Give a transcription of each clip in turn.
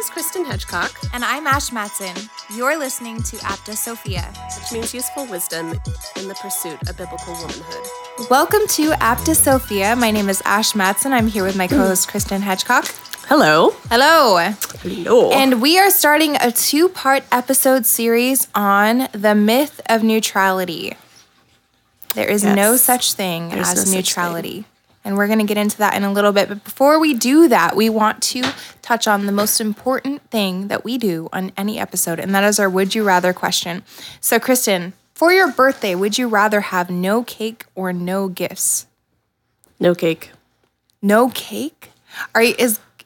is Kristen Hedgecock. And I'm Ash Matson. You're listening to Apta Sophia, which means useful wisdom in the pursuit of biblical womanhood. Welcome to Apta Sophia. My name is Ash Matson. I'm here with my co-host, Kristen Hedgecock. Hello. Hello. Hello. And we are starting a two-part episode series on the myth of neutrality. There is no such thing as neutrality. And we're going to get into that in a little bit. But before we do that, we want to touch on the most important thing that we do on any episode, and that is our Would You Rather question. So, Kristen, for your birthday, would you rather have no cake or no gifts? No cake. No cake?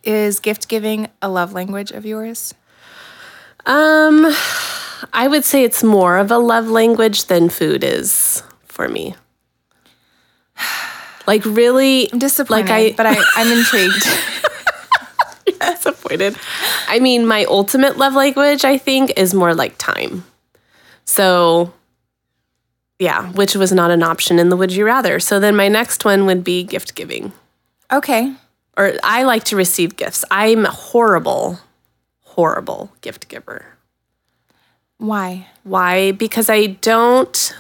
Is gift giving a love language of yours? I would say it's more of a love language than food is for me. Like, really, I'm disappointed, but I'm intrigued. Disappointed. I mean, my ultimate love language, I think, is more like time. So, yeah, which was not an option in the Would You Rather. So then my next one would be gift giving. Okay. Or I like to receive gifts. I'm a horrible gift giver. Why? Why? Because I don't...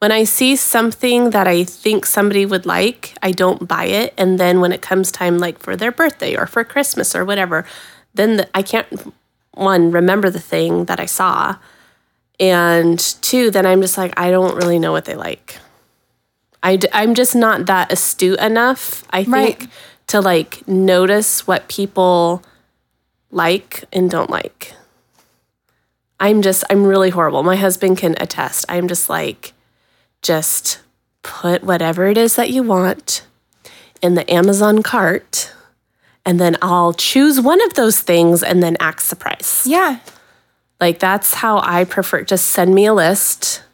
When I see something that I think somebody would like, I don't buy it. And then when it comes time, like for their birthday or for Christmas or whatever, then I can't, one, remember the thing that I saw. And two, then I'm just like, I don't really know what they like. I'm just not that astute enough, I think, right, to like notice what people like and don't like. I'm really horrible. My husband can attest. I'm just like, just put whatever it is that you want in the Amazon cart, and then I'll choose one of those things and then act surprised. Yeah. Like, that's how I prefer. Just send me a list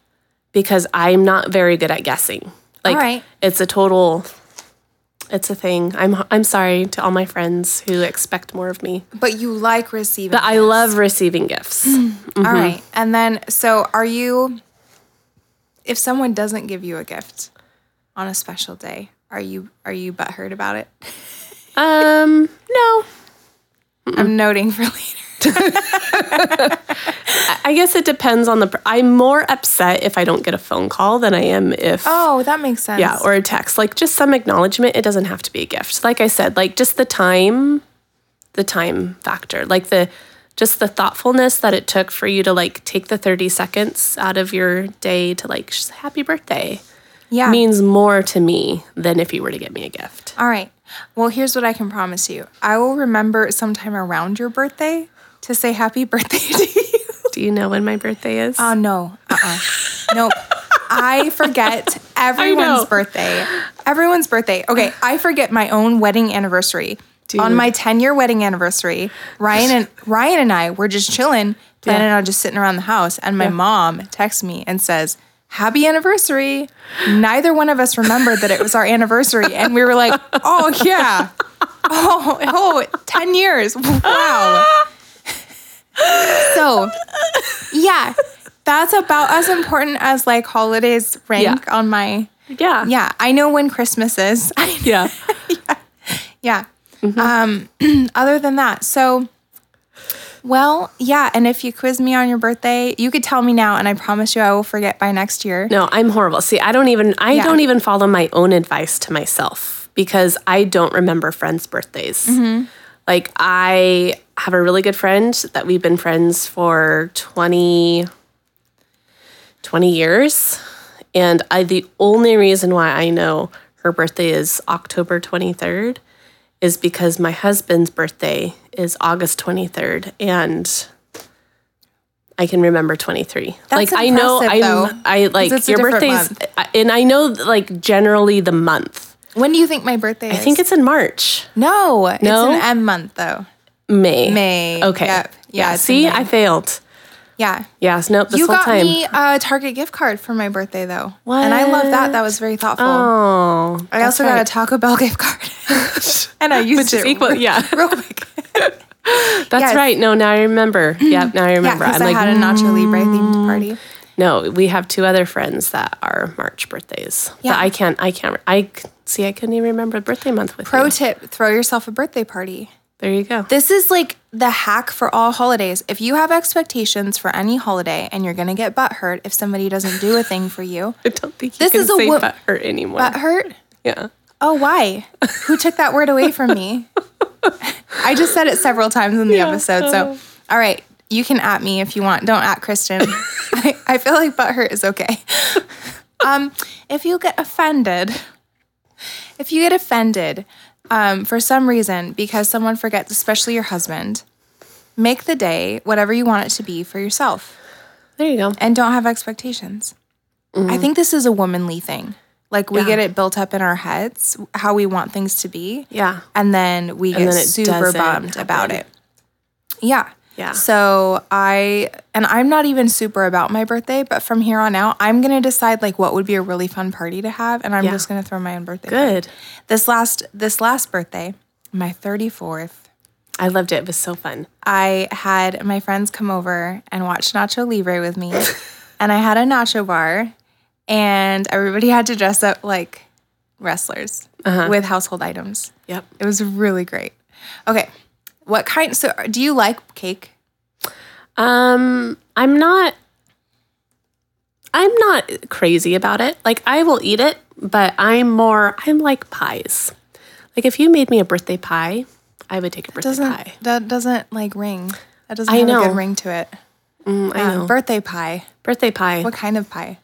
because I'm not very good at guessing. Like, all right, it's a thing. I'm sorry to all my friends who expect more of me. But you like receiving gifts. But I love receiving gifts. Mm-hmm. All right. And then, so are you... If someone doesn't give you a gift on a special day, are you butthurt about it? No. Mm-mm. I'm noting for later. I guess it depends on I'm more upset if I don't get a phone call than I am if... Oh, that makes sense. Yeah, or a text. Like, just some acknowledgement. It doesn't have to be a gift. Like I said, like, just the time factor. Like, just the thoughtfulness that it took for you to, like, take the 30 seconds out of your day to, like, just happy birthday. Yeah. Means more to me than if you were to get me a gift. All right. Well, here's what I can promise you. I will remember sometime around your birthday to say happy birthday to you. Do you know when my birthday is? Oh, no. Nope. I forget everyone's birthday. Everyone's birthday. Okay, I forget my own wedding anniversary. Dude. On my 10-year wedding anniversary, Ryan and I were just chilling, planning on just sitting around the house, and my mom texts me and says, "Happy anniversary." Neither one of us remembered that it was our anniversary, and we were like, "Oh yeah, oh 10 years, wow." So, yeah, that's about as important as like holidays rank on my I know when Christmas is. Yeah. Mm-hmm. Other than that, so, well, yeah, and if you quiz me on your birthday, you could tell me now, and I promise you I will forget by next year. No, I'm horrible. See, I don't even follow my own advice to myself because I don't remember friends' birthdays. Mm-hmm. Like, I have a really good friend that we've been friends for 20 years, and the only reason why I know her birthday is October 23rd is because my husband's birthday is August 23rd, and I can remember 23. That's like, I know I like your birthday's, and I know like generally the month. When do you think my birthday is? I think it's in March. No, it's an M month though. May. Okay. Yep. Yeah. See, I failed. Yeah. Yes. Nope. This whole time. You got me a Target gift card for my birthday, though. What? And I love that. That was very thoughtful. Oh. I also got a Taco Bell gift card. And I used it real quick. That's right. No, now I remember. Yep, now I remember. Yeah, because I had a Nacho Libre themed party. No, we have two other friends that are March birthdays. Yeah. But I couldn't even remember birthday month with you. Pro tip, throw yourself a birthday party. There you go. This is like the hack for all holidays. If you have expectations for any holiday and you're going to get butthurt if somebody doesn't do a thing for you. I don't think you can say butthurt anymore. Butthurt? Yeah. Oh, why? Who took that word away from me? I just said it several times in the episode. So, all right. You can at me if you want. Don't at Kristen. I feel like butthurt is okay. If you get offended, for some reason, because someone forgets, especially your husband, make the day whatever you want it to be for yourself. There you go. And don't have expectations. Mm-hmm. I think this is a womanly thing. Like, we get it built up in our heads, how we want things to be. Yeah. And then we get super bummed about it. Yeah. Yeah. So I'm not even super about my birthday, but from here on out, I'm going to decide like what would be a really fun party to have, and I'm just going to throw my own birthday. Good. Party. This last birthday, my 34th. I loved it. It was so fun. I had my friends come over and watch Nacho Libre with me, and I had a nacho bar, and everybody had to dress up like wrestlers with household items. Yep. It was really great. Okay. What kind? So, do you like cake? I'm not crazy about it. Like, I will eat it, but I'm like pies. Like, if you made me a birthday pie, I would take a birthday pie. That doesn't like ring. That doesn't have a good ring to it. I know. Birthday pie. Birthday pie. What kind of pie?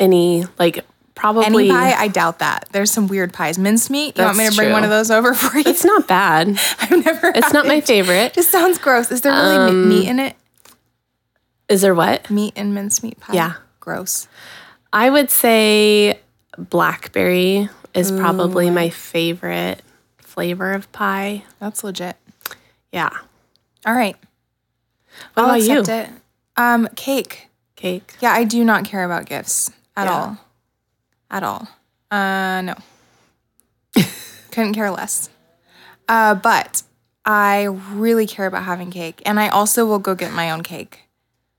Any like. Probably. Any pie? I doubt that. There's some weird pies. Mince meat? You want me to bring one of those over for you? It's not bad. I've never had it. It's not my favorite. It just sounds gross. Is there really meat in it? Is there what? Meat and mince meat pie? Yeah. Gross. I would say blackberry is probably my favorite flavor of pie. That's legit. Yeah. All right. What about you? Cake. Cake. Yeah, I do not care about gifts at all. At all. No. Couldn't care less. But I really care about having cake. And I also will go get my own cake.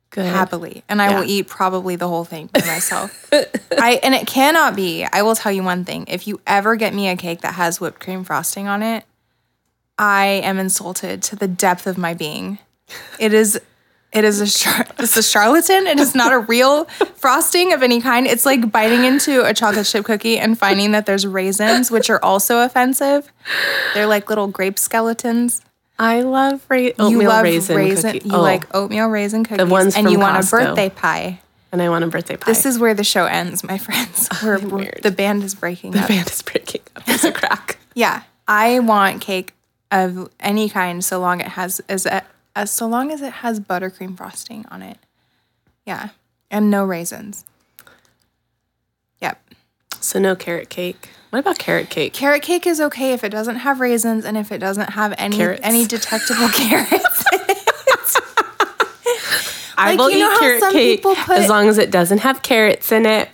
Good. Happily. And I will eat probably the whole thing by myself. And it cannot be. I will tell you one thing. If you ever get me a cake that has whipped cream frosting on it, I am insulted to the depth of my being. It's a charlatan. It is not a real frosting of any kind. It's like biting into a chocolate chip cookie and finding that there's raisins, which are also offensive. They're like little grape skeletons. I love oatmeal raisin cookies. You like oatmeal raisin cookies. The ones from Costco. And you want a birthday pie. And I want a birthday pie. This is where the show ends, my friends. The band is breaking up. The band is breaking up. It's a crack. Yeah. I want cake of any kind so long as it has buttercream frosting on it. Yeah. And no raisins. Yep. So no carrot cake. What about carrot cake? Carrot cake is okay if it doesn't have raisins and if it doesn't have any detectable carrots in it. I will eat carrot cake as long as it doesn't have carrots in it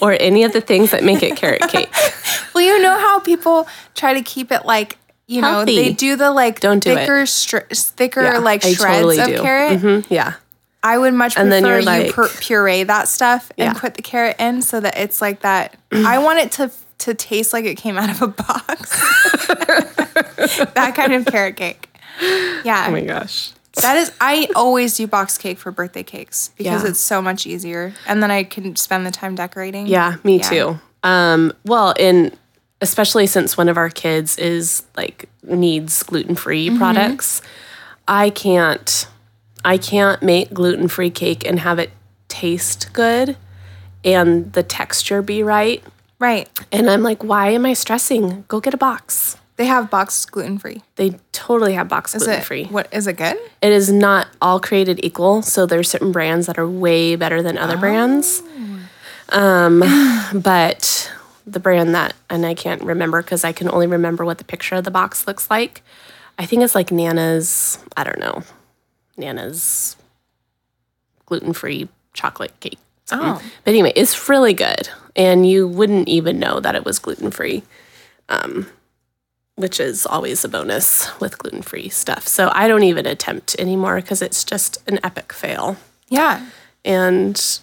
or any of the things that make it carrot cake. Well, you know how people try to keep it like, you know, healthy. They do the like thicker shreds of carrot. Mm-hmm. Yeah, I would much prefer you like, puree that stuff and put the carrot in so that it's like that. I want it to taste like it came out of a box. That kind of carrot cake. Yeah. Oh my gosh. That is. I always do box cake for birthday cakes because it's so much easier, and then I can spend the time decorating. Yeah, me too. Especially since one of our kids is like needs gluten-free products, I can't make gluten-free cake and have it taste good and the texture be right. Right. And I'm like, why am I stressing? Go get a box. They have box gluten-free. They totally have box gluten-free. What is it good? It is not all created equal, so there's certain brands that are way better than other brands. But the brand that, and I can't remember because I can only remember what the picture of the box looks like. I think it's like Nana's gluten-free chocolate cake. Oh. But anyway, it's really good. And you wouldn't even know that it was gluten-free, which is always a bonus with gluten-free stuff. So I don't even attempt anymore because it's just an epic fail. Yeah. And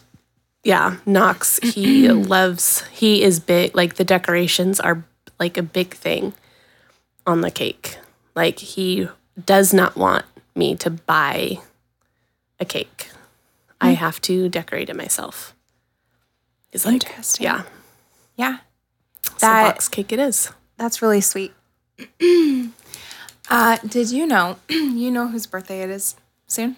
yeah, Knox, he is big. Like, the decorations are, like, a big thing on the cake. Like, he does not want me to buy a cake. Mm-hmm. I have to decorate it myself. He's like, interesting. Yeah. Yeah. That, so box cake it is. That's really sweet. Did you know, whose birthday it is soon?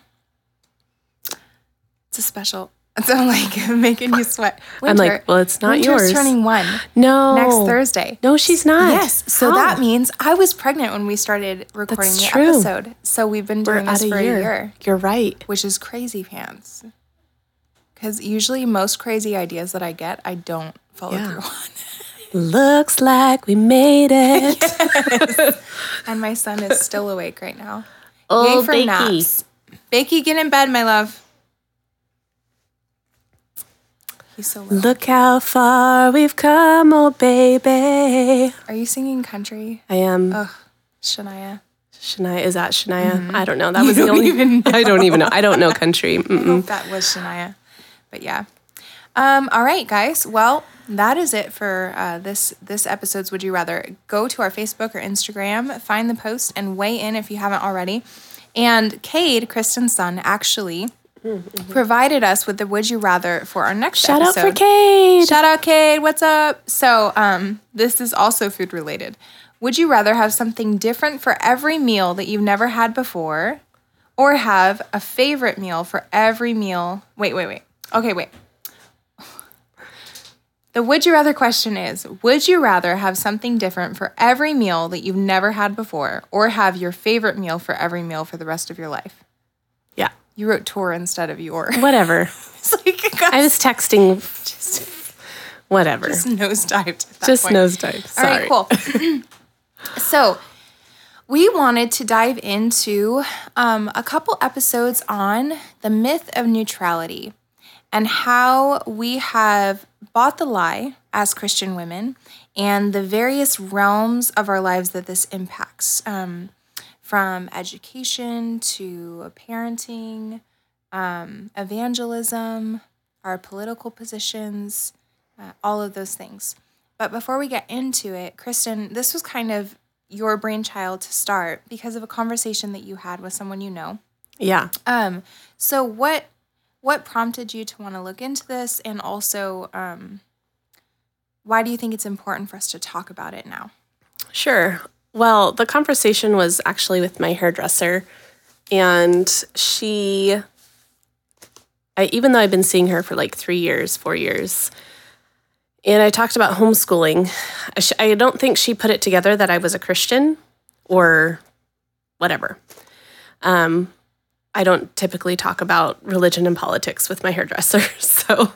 It's a special. So I'm like making you sweat. Winter, I'm like, well, it's not yours. Winter's turning 1. No. Next Thursday. No, she's not. Yes. So that means I was pregnant when we started recording the episode. So we've been doing this for a year. You're right. Which is crazy pants. Because usually most crazy ideas that I get, I don't follow through on. Looks like we made it. Yes. And my son is still awake right now. Oh, yay for Bakey. Naps. Bakey, get in bed, my love. So look how far we've come, oh baby. Are you singing country? I am. Ugh, Shania. Shania, is that Shania? Mm-hmm. I don't know. That was the only. I don't even know. I don't know country. Mm-mm. I hope that was Shania, but yeah. All right, guys. Well, that is it for this episode's Would You Rather. Go to our Facebook or Instagram, find the post, and weigh in if you haven't already. And Cade, Kristen's son, actually. Mm-hmm. Provided us with the Would You Rather for our next episode. Shout out for Cade. Shout out, Cade. What's up? So this is also food related. Would you rather have something different for every meal that you've never had before, or have a favorite meal for every meal? Wait. Okay, wait. The Would You Rather question is, would you rather have something different for every meal that you've never had before, or have your favorite meal for every meal for the rest of your life? Yeah. You wrote tour instead of your. Whatever. It's like, I was texting. Just whatever. Just nosedived at that point. Sorry. All right, cool. So we wanted to dive into a couple episodes on the myth of neutrality and how we have bought the lie as Christian women and the various realms of our lives that this impacts. From education to parenting, evangelism, our political positions, all of those things. But before we get into it, Kristen, this was kind of your brainchild to start because of a conversation that you had with someone you know. Yeah. So what prompted you to want to look into this, and also why do you think it's important for us to talk about it now? Sure. Well, the conversation was actually with my hairdresser, and even though I've been seeing her for like 4 years, and I talked about homeschooling, I don't think she put it together that I was a Christian or whatever. I don't typically talk about religion and politics with my hairdresser, so...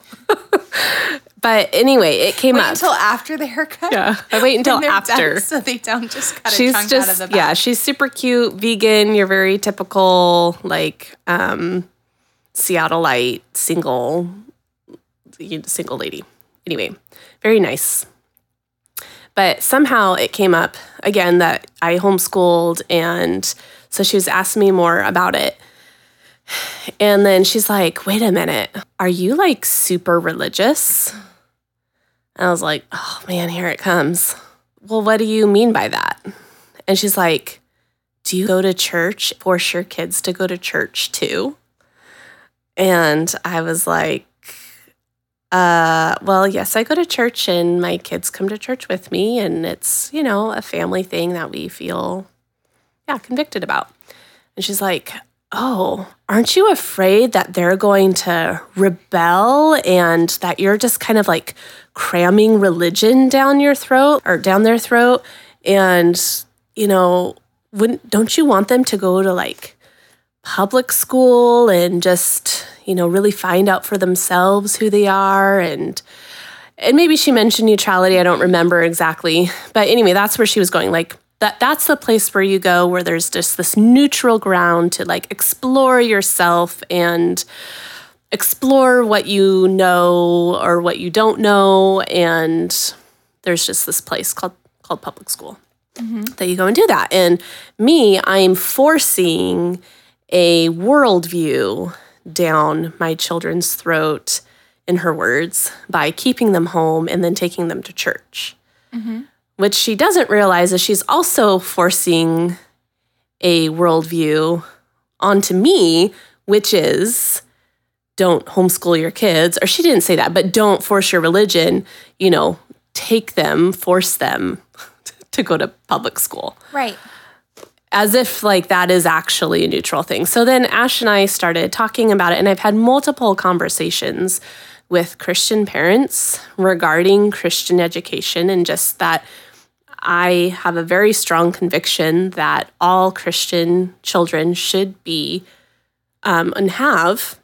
But anyway, it came up. Wait until after the haircut? Yeah, I wait until after. So they don't just cut a chunk out of the back. Yeah, she's super cute, vegan, your very typical, like, Seattleite, single lady. Anyway, very nice. But somehow it came up, again, that I homeschooled, and so she was asking me more about it. And then she's like, wait a minute, are you, like, super religious? And I was like, oh, man, here it comes. Well, what do you mean by that? And she's like, do you go to church? Force your kids to go to church too? And I was like, well, yes, I go to church and my kids come to church with me. And it's, you know, a family thing that we feel, convicted about. And she's like, oh, aren't you afraid that they're going to rebel and that you're just kind of like cramming religion down their throat? And, you know, don't you want them to go to like public school and just, you know, really find out for themselves who they are? And maybe she mentioned neutrality. I don't remember exactly. But anyway, that's where she was going. Like, that's the place where you go where there's just this neutral ground to like explore yourself and explore what you know or what you don't know. And there's just this place called public school that you go and do that. And me, I'm forcing a worldview down my children's throat, in her words, by keeping them home and then taking them to church. Mm-hmm. What she doesn't realize is she's also forcing a worldview onto me, which is don't homeschool your kids. Or she didn't say that, but don't force your religion, you know, take them, force them to go to public school. Right. As if like that is actually a neutral thing. So then Ash and I started talking about it, and I've had multiple conversations with Christian parents regarding Christian education, and just that I have a very strong conviction that all Christian children should be and have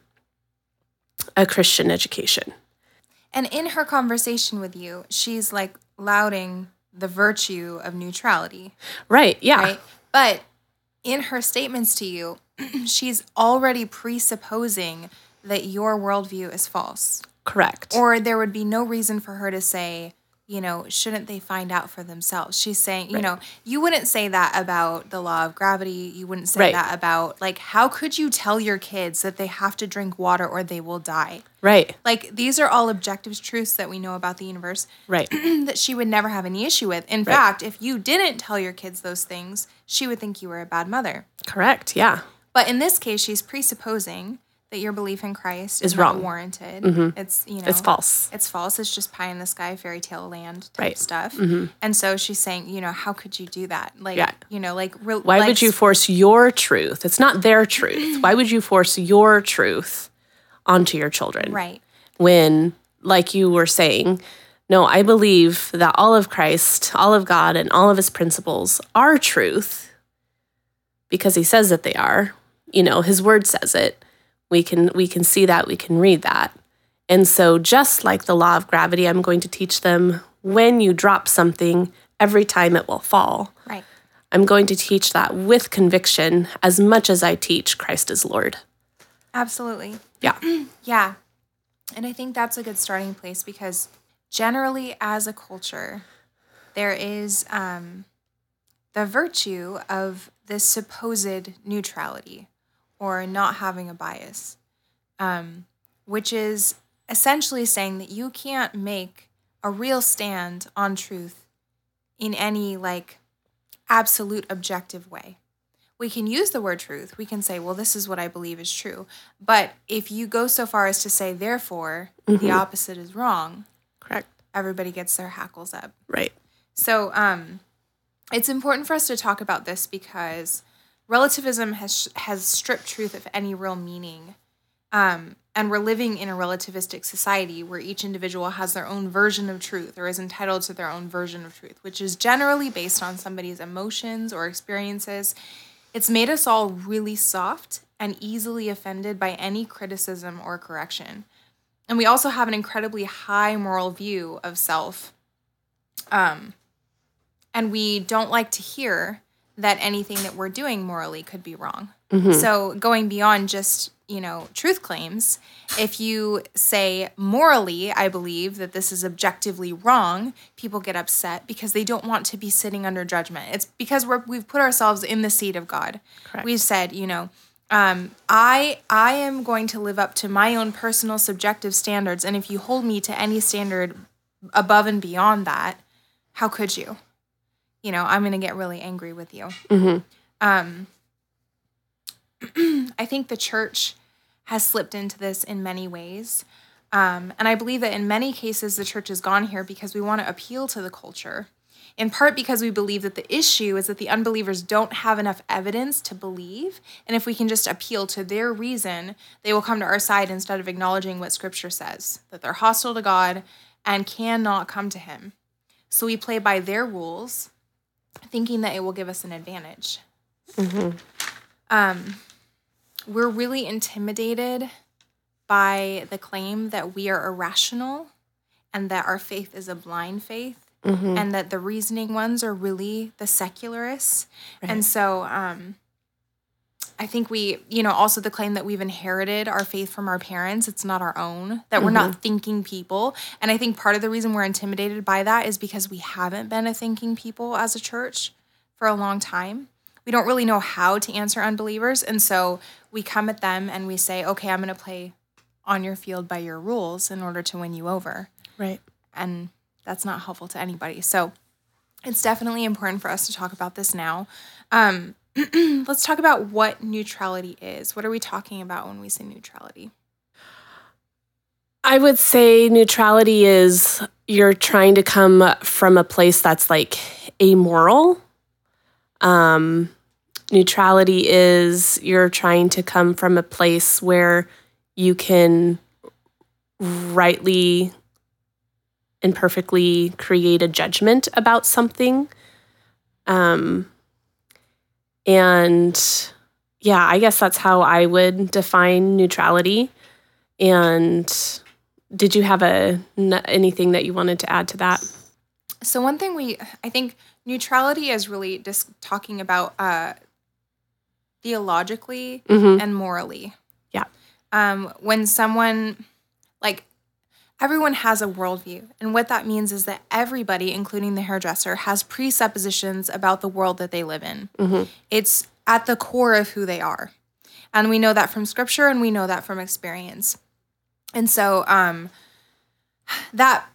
a Christian education. And in her conversation with you, she's like lauding the virtue of neutrality. Right, yeah. Right? But in her statements to you, she's already presupposing that your worldview is false. Correct. Or there would be no reason for her to say, you know, shouldn't they find out for themselves? She's saying, you know, you wouldn't say that about the law of gravity. You wouldn't say that about, like, how could you tell your kids that they have to drink water or they will die? Right. Like, these are all objective truths that we know about the universe. Right. That she would never have any issue with. In fact, if you didn't tell your kids those things, she would think you were a bad mother. Correct, yeah. But in this case, she's presupposing that your belief in Christ is not warranted. Mm-hmm. It's, you know, it's false. It's false. It's just pie in the sky, fairy tale land type stuff. Mm-hmm. And so she's saying, you know, how could you do that? Like, you know, like, why would you force your truth? It's not their truth. Why would you force your truth onto your children? Right. When, like you were saying, no, I believe that all of Christ, all of God, and all of his principles are truth because he says that they are. You know, his word says it. We can see that, we can read that. And so just like the law of gravity, I'm going to teach them when you drop something, every time it will fall. Right. I'm going to teach that with conviction as much as I teach Christ is Lord. Absolutely. Yeah. Yeah. And I think that's a good starting place because generally as a culture, there is the virtue of this supposed neutrality, or not having a bias, which is essentially saying that you can't make a real stand on truth in any, like, absolute objective way. We can use the word truth. We can say, well, this is what I believe is true. But if you go so far as to say, therefore, the opposite is wrong, correct, everybody gets their hackles up. Right. So it's important for us to talk about this because relativism has stripped truth of any real meaning, and we're living in a relativistic society where each individual has their own version of truth or is entitled to their own version of truth, which is generally based on somebody's emotions or experiences. It's made us all really soft and easily offended by any criticism or correction. And we also have an incredibly high moral view of self, and we don't like to hear that anything that we're doing morally could be wrong. Mm-hmm. So going beyond just, you know, truth claims, if you say morally, I believe that this is objectively wrong, people get upset because they don't want to be sitting under judgment. It's because we've put ourselves in the seat of God. Correct. We've said, you know, I am going to live up to my own personal subjective standards, and if you hold me to any standard above and beyond that, how could you? You know, I'm going to get really angry with you. Mm-hmm. I think the church has slipped into this in many ways. And I believe that in many cases the church has gone here because we want to appeal to the culture, in part because we believe that the issue is that the unbelievers don't have enough evidence to believe. And if we can just appeal to their reason, they will come to our side instead of acknowledging what Scripture says, that they're hostile to God and cannot come to him. So we play by their rules, thinking that it will give us an advantage. Mm-hmm. We're really intimidated by the claim that we are irrational and that our faith is a blind faith, mm-hmm. and that the reasoning ones are really the secularists. Right. And so I think we, you know, also the claim that we've inherited our faith from our parents, it's not our own, that we're mm-hmm. not thinking people. And I think part of the reason we're intimidated by that is because we haven't been a thinking people as a church for a long time. We don't really know how to answer unbelievers. And so we come at them and we say, okay, I'm going to play on your field by your rules in order to win you over. Right. And that's not helpful to anybody. So it's definitely important for us to talk about this now. Let's talk about what neutrality is. What are we talking about when we say neutrality? I would say neutrality is you're trying to come from a place that's like amoral. Neutrality is you're trying to come from a place where you can rightly and perfectly create a judgment about something. And yeah, I guess that's how I would define neutrality. And did you have anything that you wanted to add to that? So one thing I think neutrality is really just talking about theologically and morally. Yeah. When someone, like, everyone has a worldview. And what that means is that everybody, including the hairdresser, has presuppositions about the world that they live in. Mm-hmm. It's at the core of who they are. And we know that from scripture and we know that from experience. And so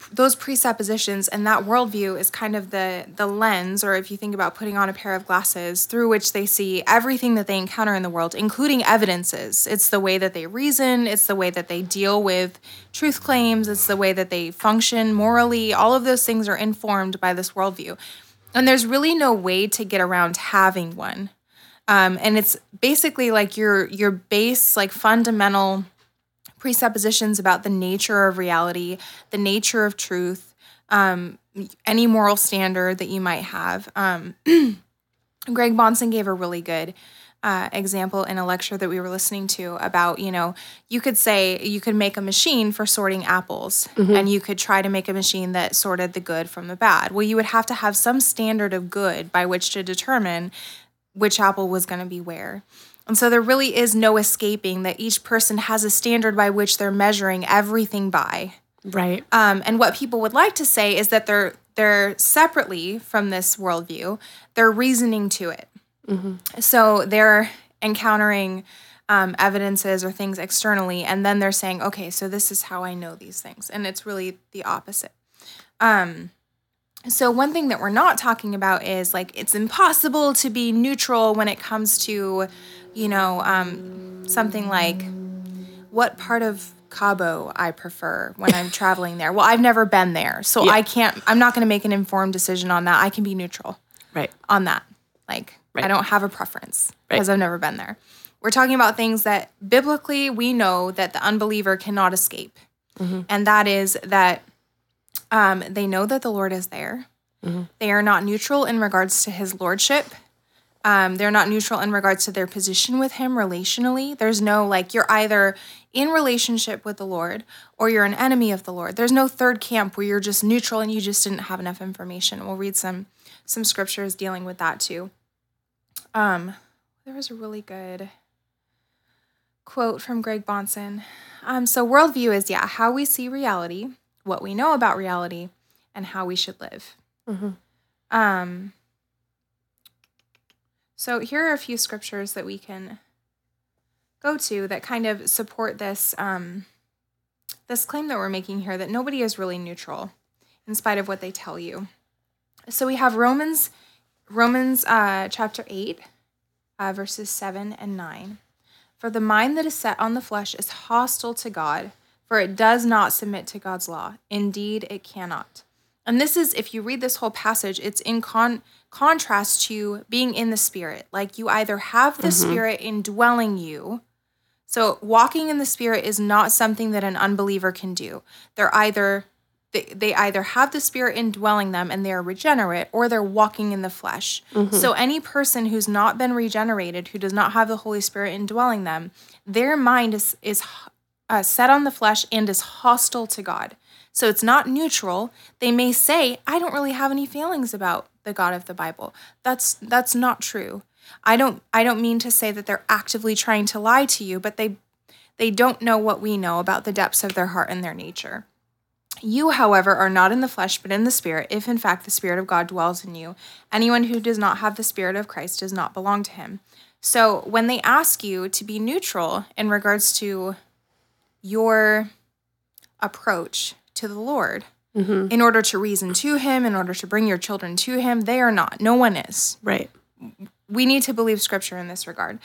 those presuppositions and that worldview is kind of the lens, or if you think about putting on a pair of glasses, through which they see everything that they encounter in the world, including evidences. It's the way that they reason. It's the way that they deal with truth claims. It's the way that they function morally. All of those things are informed by this worldview. And there's really no way to get around having one. And it's basically like your base, like fundamental presuppositions about the nature of reality, the nature of truth, any moral standard that you might have. Greg Bonson gave a really good example in a lecture that we were listening to about, you could say you could make a machine for sorting apples, and you could try to make a machine that sorted the good from the bad. Well, you would have to have some standard of good by which to determine which apple was going to be where. And so there really is no escaping that each person has a standard by which they're measuring everything by. Right. And what people would like to say is that they're separately from this worldview, they're reasoning to it. Mm-hmm. So they're encountering evidences or things externally, and then they're saying, okay, so this is how I know these things. And it's really the opposite. So one thing that we're not talking about is, like, it's impossible to be neutral when it comes to, something like what part of Cabo I prefer when I'm traveling there. Well, I've never been there, so yeah. I'm not going to make an informed decision on that. I can be neutral on that. I don't have a preference because I've never been there. We're talking about things that biblically we know that the unbeliever cannot escape, and that is that they know that the Lord is there. Mm-hmm. They are not neutral in regards to his lordship. They're not neutral in regards to their position with him relationally. There's no, you're either in relationship with the Lord or you're an enemy of the Lord. There's no third camp where you're just neutral and you just didn't have enough information. We'll read some scriptures dealing with that too. There was a really good quote from Greg Bonson. So worldview is, how we see reality, what we know about reality, and how we should live. Mm-hmm. So here are a few scriptures that we can go to that kind of support this this claim that we're making here, that nobody is really neutral in spite of what they tell you. So we have Romans chapter 8, verses 7 and 9. For the mind that is set on the flesh is hostile to God, for it does not submit to God's law. Indeed, it cannot. And this is, if you read this whole passage, it's in contrast to being in the Spirit. You either have the Spirit indwelling you. So walking in the Spirit is not something that an unbeliever can do. They either have the Spirit indwelling them and they are regenerate, or they're walking in the flesh. Mm-hmm. So any person who's not been regenerated, who does not have the Holy Spirit indwelling them, their mind is set on the flesh and is hostile to God. So it's not neutral. They may say, I don't really have any feelings about the God of the Bible. That's not true. I don't mean to say that they're actively trying to lie to you, but they don't know what we know about the depths of their heart and their nature. You, however, are not in the flesh, but in the Spirit, if in fact the Spirit of God dwells in you. Anyone who does not have the Spirit of Christ does not belong to him. So when they ask you to be neutral in regards to your approach to the Lord, mm-hmm. in order to reason to him, in order to bring your children to him. They are not. No one is. Right. We need to believe scripture in this regard.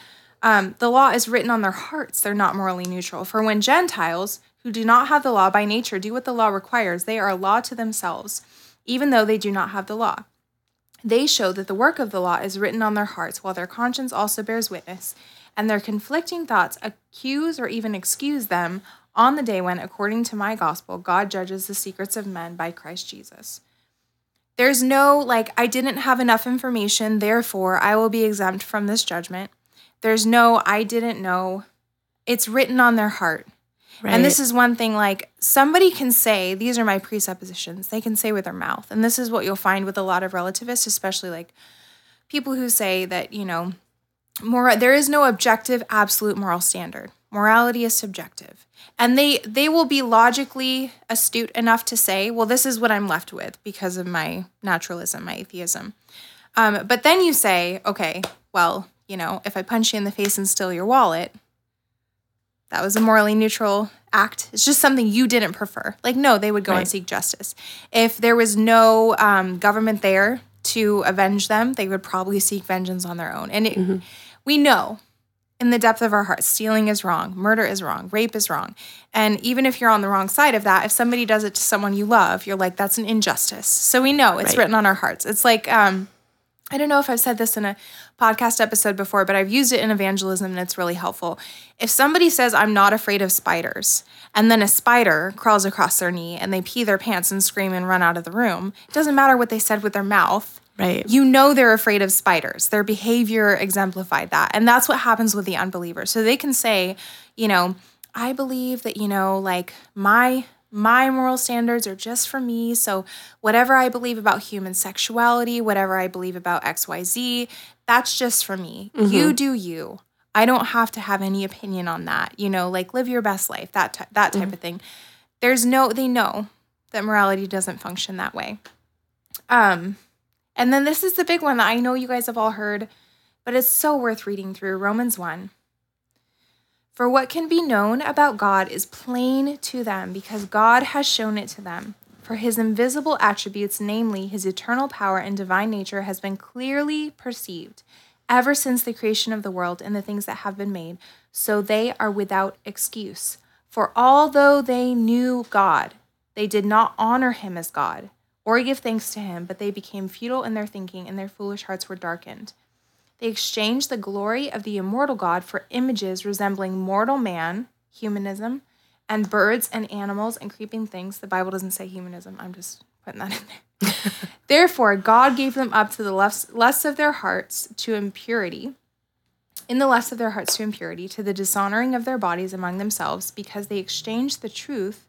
The law is written on their hearts. They're not morally neutral. For when Gentiles who do not have the law by nature do what the law requires, they are a law to themselves, even though they do not have the law. They show that the work of the law is written on their hearts, while their conscience also bears witness, and their conflicting thoughts accuse or even excuse them on the day when, according to my gospel, God judges the secrets of men by Christ Jesus. There's no, I didn't have enough information, therefore I will be exempt from this judgment. There's no, I didn't know. It's written on their heart. Right. And this is one thing, somebody can say, these are my presuppositions. They can say with their mouth. And this is what you'll find with a lot of relativists, especially, people who say that, there is no objective, absolute moral standard. Morality is subjective. And they will be logically astute enough to say, well, this is what I'm left with because of my naturalism, my atheism. But then you say, okay, well, if I punch you in the face and steal your wallet— that was a morally neutral act. It's just something you didn't prefer. No, they would go and seek justice. If there was no government there to avenge them, they would probably seek vengeance on their own. And we know in the depth of our hearts, stealing is wrong, murder is wrong, rape is wrong. And even if you're on the wrong side of that, if somebody does it to someone you love, you're like, that's an injustice. So we know it's written on our hearts. It's I don't know if I've said this in a podcast episode before, but I've used it in evangelism, and it's really helpful. If somebody says, I'm not afraid of spiders, and then a spider crawls across their knee, and they pee their pants and scream and run out of the room, it doesn't matter what they said with their mouth. Right. You know they're afraid of spiders. Their behavior exemplified that, and that's what happens with the unbeliever. So they can say, I believe that, my moral standards are just for me, so whatever I believe about human sexuality, whatever I believe about XYZ, that's just for me. Mm-hmm. You do you. I don't have to have any opinion on that. Live your best life, that type mm-hmm. of thing. They know that morality doesn't function that way. And then this is the big one that I know you guys have all heard, but it's so worth reading through, Romans 1. For what can be known about God is plain to them because God has shown it to them. For his invisible attributes, namely his eternal power and divine nature, has been clearly perceived ever since the creation of the world and the things that have been made, so they are without excuse. For although they knew God, they did not honor him as God or give thanks to him, but they became futile in their thinking and their foolish hearts were darkened. They exchanged the glory of the immortal God for images resembling mortal man, humanism, and birds and animals and creeping things. The Bible doesn't say humanism. I'm just putting that in there. Therefore, God gave them up to the lusts of their hearts to impurity, to the dishonoring of their bodies among themselves, because they exchanged the truth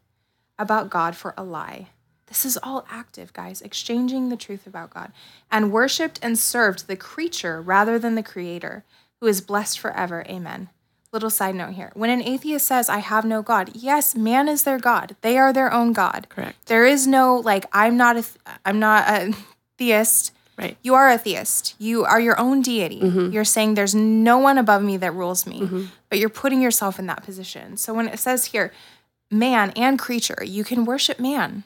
about God for a lie. This is all active, guys, exchanging the truth about God, and worshipped and served the creature rather than the creator, who is blessed forever. Amen. Little side note here. When an atheist says, I have no God, yes, man is their God. They are their own God. Correct. There is no, I'm not a theist. Right. You are a theist. You are your own deity. Mm-hmm. You're saying there's no one above me that rules me, mm-hmm. but you're putting yourself in that position. So when it says here, man and creature, you can worship man.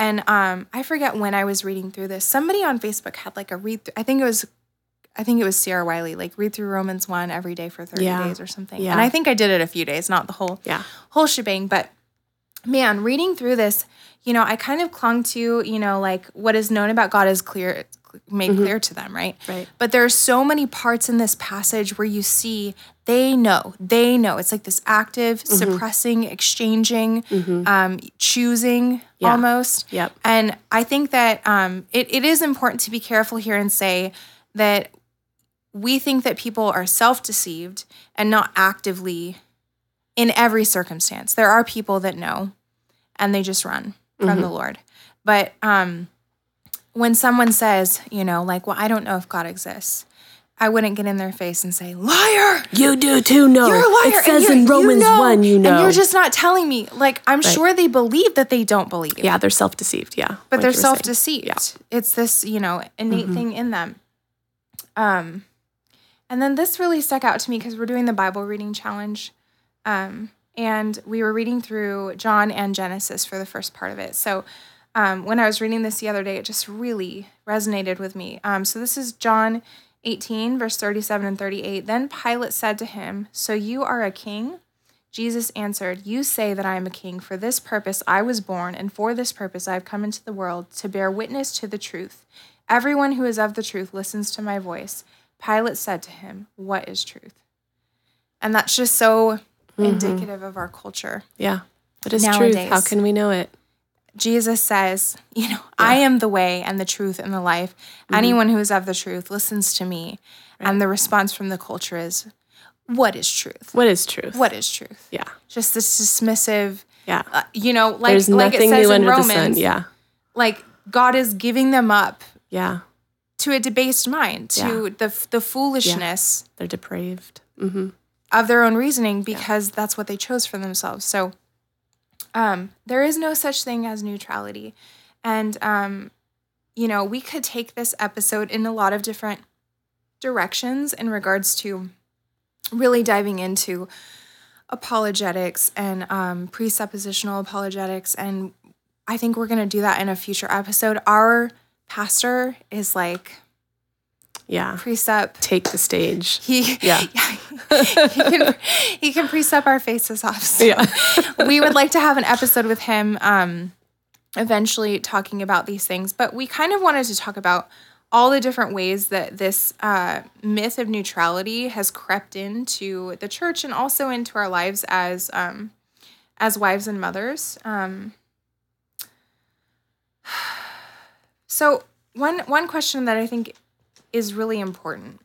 And I forget when I was reading through this. Somebody on Facebook had a read through. I think it was Sierra Wiley, read through Romans 1 every day for 30 days or something. Yeah. And I think I did it a few days, not the whole whole shebang. But man, reading through this, I kind of clung to, what is known about God is clear, made mm-hmm. clear to them, right? Right. But there are so many parts in this passage where you see they know. It's this active, mm-hmm. suppressing, exchanging, mm-hmm. Choosing almost. Yep. And I think that it is important to be careful here and say that we think that people are self-deceived and not actively in every circumstance. There are people that know and they just run from mm-hmm. the Lord. But when someone says, you know, like, well, I don't know if God exists, I wouldn't get in their face and say, liar! You do too know. You're a liar. It says in Romans 1, you know. And you're just not telling me. Like, I'm sure they believe that they don't believe. Yeah, they're self-deceived, yeah. But they're self-deceived. Yeah. It's this, you know, innate thing in them. And then this really stuck out to me because we're doing the Bible reading challenge. And we were reading through John and Genesis for the first part of it. So when I was reading this the other day, it just really resonated with me. So this is John 18, verse 37 and 38. Then Pilate said to him, "So you are a king?" Jesus answered, "You say that I am a king. For this purpose I was born, and for this purpose I have come into the world, to bear witness to the truth. Everyone who is of the truth listens to my voice." Pilate said to him, "What is truth?" And that's just so indicative of our culture. Yeah. What is nowadays. Truth? How can we know it? Jesus says, you know, I am the way and the truth and the life. Anyone who is of the truth listens to me. Right. And the response from the culture is, what is truth? What is truth? What is truth? Yeah. Just this dismissive, you know, like it says in Romans, like God is giving them up to a debased mind, to the foolishness. They're depraved. Of their own reasoning, because that's what they chose for themselves. So there is no such thing as neutrality. And, you know, we could take this episode in a lot of different directions in regards to really diving into apologetics and presuppositional apologetics. And I think we're going to do that in a future episode. Our pastor is like... Precept. Take the stage. He can precept our faces off. So we would like to have an episode with him eventually talking about these things. But we kind of wanted to talk about all the different ways that this myth of neutrality has crept into the church and also into our lives as wives and mothers. So one question that I think is really important.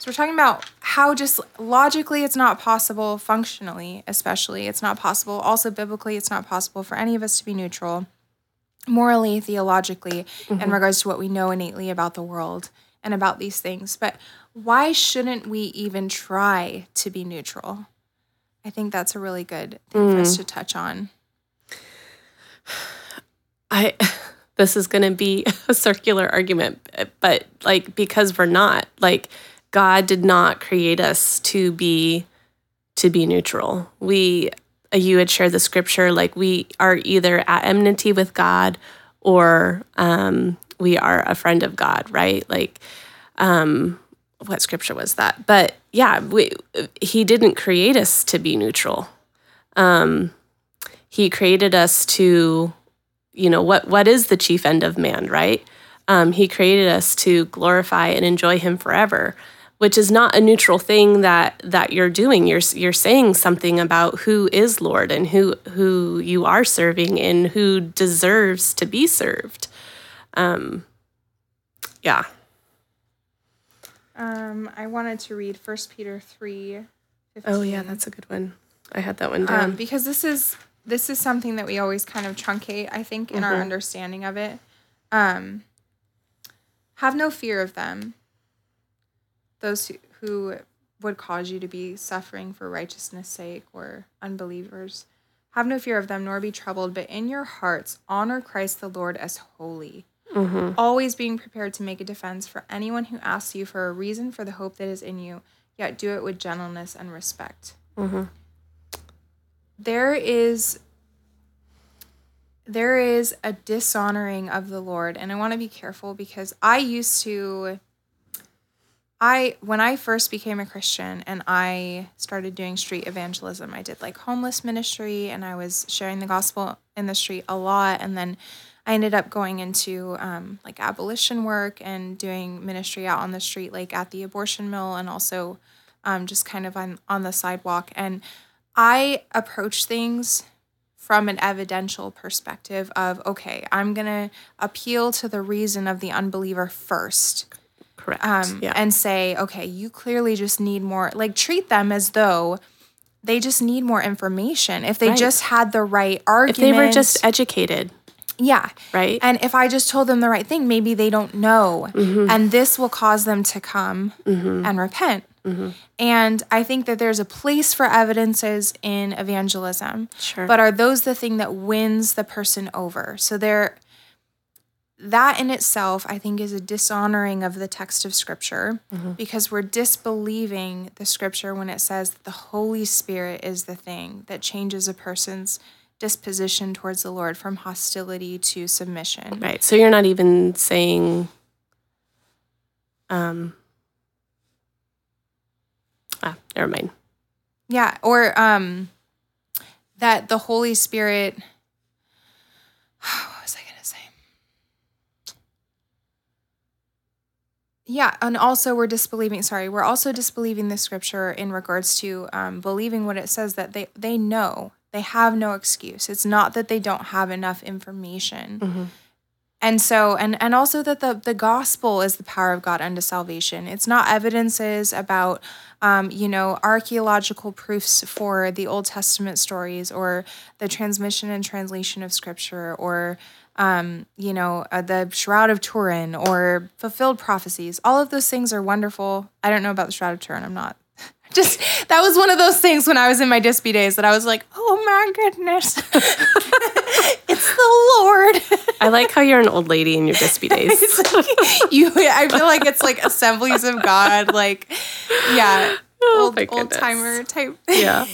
So we're talking about how just logically it's not possible, functionally especially, it's not possible. Also biblically, it's not possible for any of us to be neutral, morally, theologically, in regards to what we know innately about the world and about these things. But why shouldn't we even try to be neutral? I think that's a really good thing for us to touch on. This is going to be a circular argument, but like, because we're not, like, God did not create us to be neutral. You had shared the scripture, like we are either at enmity with God or we are a friend of God, right? Like, what scripture was that? But yeah, he didn't create us to be neutral. He created us to... you know, what is the chief end of man, right? He created us to glorify and enjoy him forever, which is not a neutral thing that you're doing. You're saying something about who is Lord and who you are serving and who deserves to be served. I wanted to read 1 Peter 3:15. Oh, yeah, that's a good one. I had that one down. Because this is something that we always kind of truncate, I think, in our understanding of it. Have no fear of them, those who would cause you to be suffering for righteousness' sake, or unbelievers. Have no fear of them, nor be troubled, but in your hearts honor Christ the Lord as holy, always being prepared to make a defense for anyone who asks you for a reason for the hope that is in you, yet do it with gentleness and respect. There is a dishonoring of the Lord, and I want to be careful because when I first became a Christian and I started doing street evangelism, I did like homeless ministry and I was sharing the gospel in the street a lot, and then I ended up going into like abolition work and doing ministry out on the street, like at the abortion mill, and also just kind of on the sidewalk. And I approach things from an evidential perspective of, okay, I'm going to appeal to the reason of the unbeliever first. Correct. And say, okay, you clearly just need more, like treat them as though they just need more information. If they just had the right argument. If they were just educated. Yeah. Right? And if I just told them the right thing, maybe they don't know. Mm-hmm. And this will cause them to come mm-hmm. and repent. Mm-hmm. And I think that there's a place for evidences in evangelism. Sure. But are those the thing that wins the person over? So that in itself, I think, is a dishonoring of the text of Scripture mm-hmm. because we're disbelieving the Scripture when it says that the Holy Spirit is the thing that changes a person's disposition towards the Lord from hostility to submission. Right. So you're not even saying, never mind. Yeah. Or that the Holy Spirit, what was I going to say? Yeah. And also we're also disbelieving the Scripture in regards to believing what it says, that they know. They have no excuse. It's not that they don't have enough information. Mm-hmm. And so, and also that the gospel is the power of God unto salvation. It's not evidences about, archaeological proofs for the Old Testament stories or the transmission and translation of Scripture or, the Shroud of Turin or fulfilled prophecies. All of those things are wonderful. I don't know about the Shroud of Turin. I'm not. Just, that was one of those things when I was in my Dispy days that I was like, oh my goodness, it's the Lord. I like how you're an old lady in your Dispy days. I feel like it's like Assemblies of God, like, yeah, old timer type. Yeah.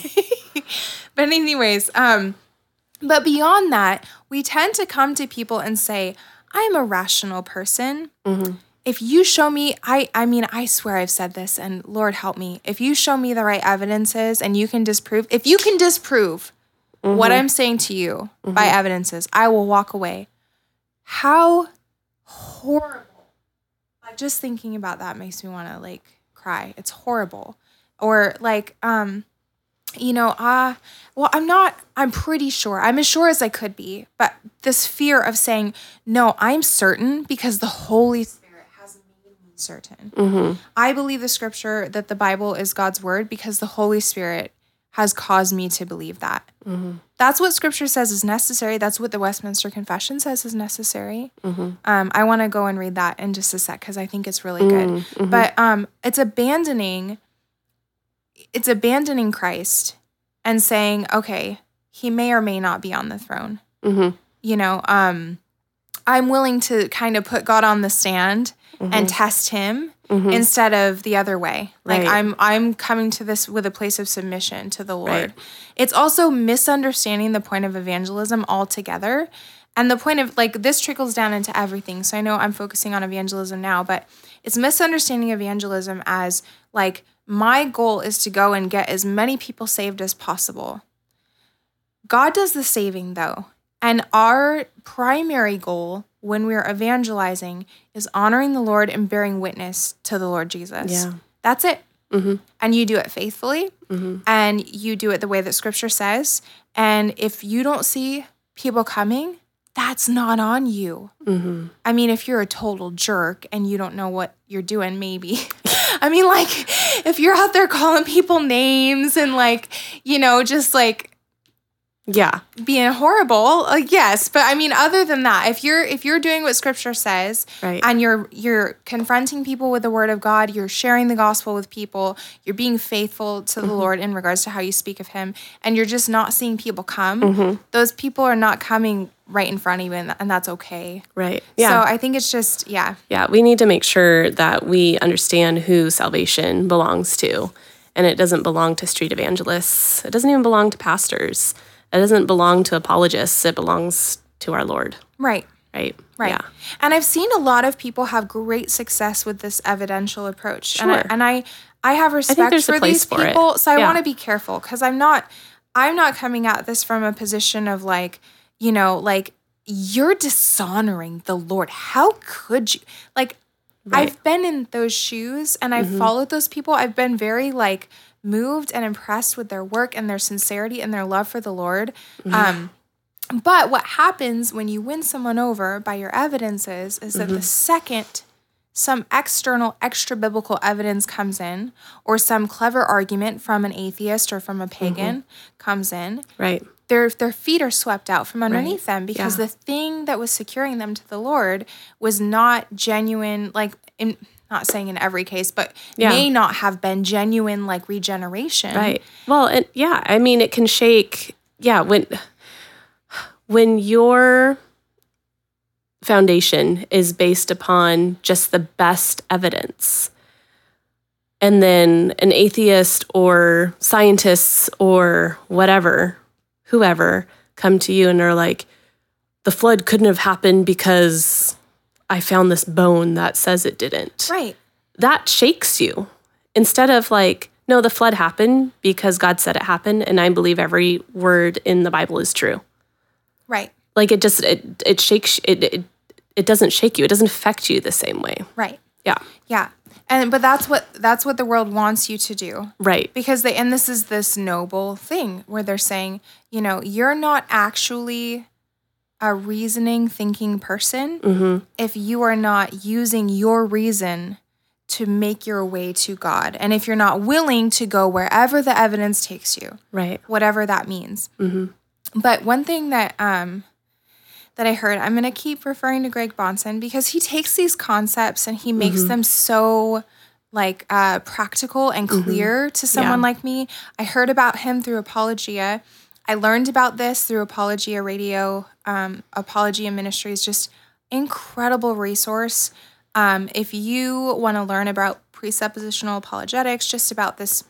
But anyways, but beyond that, we tend to come to people and say, I'm a rational person. Mm-hmm. If you show me, I swear I've said this, and Lord help me, if you show me the right evidences and you can disprove, mm-hmm. what I'm saying to you mm-hmm. by evidences, I will walk away. How horrible. Like, just thinking about that makes me want to, like, cry. It's horrible. Or, like, I'm pretty sure. I'm as sure as I could be. But this fear of saying, no, I'm certain because the Holy Spirit certain. Mm-hmm. I believe the Scripture, that the Bible is God's word, because the Holy Spirit has caused me to believe that. Mm-hmm. That's what Scripture says is necessary. That's what the Westminster Confession says is necessary. Mm-hmm. I want to go and read that in just a sec because I think it's really good. Mm-hmm. But it's abandoning Christ and saying, okay, he may or may not be on the throne. Mm-hmm. I'm willing to kind of put God on the stand mm-hmm. and test him mm-hmm. instead of the other way. Like right. I'm coming to this with a place of submission to the Lord. Right. It's also misunderstanding the point of evangelism altogether. And the point of, like, this trickles down into everything. So I know I'm focusing on evangelism now, but it's misunderstanding evangelism as, like, my goal is to go and get as many people saved as possible. God does the saving, though. And our primary goal when we're evangelizing is honoring the Lord and bearing witness to the Lord Jesus. Yeah. That's it. Mm-hmm. And you do it faithfully, mm-hmm. and you do it the way that Scripture says. And if you don't see people coming, that's not on you. Mm-hmm. I mean, if you're a total jerk and you don't know what you're doing, maybe. I mean, like, if you're out there calling people names and, like, just, like, yeah, being horrible, yes. But I mean, other than that, if you're doing what Scripture says, right. and you're confronting people with the Word of God, you're sharing the gospel with people, you're being faithful to mm-hmm. the Lord in regards to how you speak of Him, and you're just not seeing people come, mm-hmm. those people are not coming right in front of you, and that's okay. Right. Yeah. So I think it's just yeah. Yeah, we need to make sure that we understand who salvation belongs to, and it doesn't belong to street evangelists. It doesn't even belong to pastors. It doesn't belong to apologists. It belongs to our Lord. Right. Right. Right. Yeah. And I've seen a lot of people have great success with this evidential approach. Sure. And I have respect for these people. So I want to be careful because I'm not coming at this from a position of like you're dishonoring the Lord. How could you? Like right. I've been in those shoes and I've mm-hmm. followed those people. I've been very like moved and impressed with their work and their sincerity and their love for the Lord. Mm-hmm. But what happens when you win someone over by your evidences is that mm-hmm. the second some external, extra-biblical evidence comes in or some clever argument from an atheist or from a pagan mm-hmm. comes in, right. their feet are swept out from underneath them because the thing that was securing them to the Lord was not genuine, like, in, not saying in every case, but may not have been genuine, like, regeneration. Right. Well, and I mean, it can shake, when your foundation is based upon just the best evidence, and then an atheist or scientists or whatever, whoever, come to you and are like, the flood couldn't have happened because I found this bone that says it didn't. Right. That shakes you. Instead of like, no, the flood happened because God said it happened, and I believe every word in the Bible is true. Right. Like it just, it shakes, it doesn't shake you. It doesn't affect you the same way. Right. Yeah. Yeah. But that's what the world wants you to do. Right. Because this is this noble thing where they're saying, you're not actually a reasoning, thinking person if you are not using your reason to make your way to God. And if you're not willing to go wherever the evidence takes you. Right. Whatever that means. Mm-hmm. But one thing that I heard, I'm going to keep referring to Greg Bonson because he takes these concepts and he makes them so like practical and clear to someone like me. I heard about him through Apologia. I learned about this through Apologia Radio. Apologia Ministries, just incredible resource. If you want to learn about presuppositional apologetics, just about this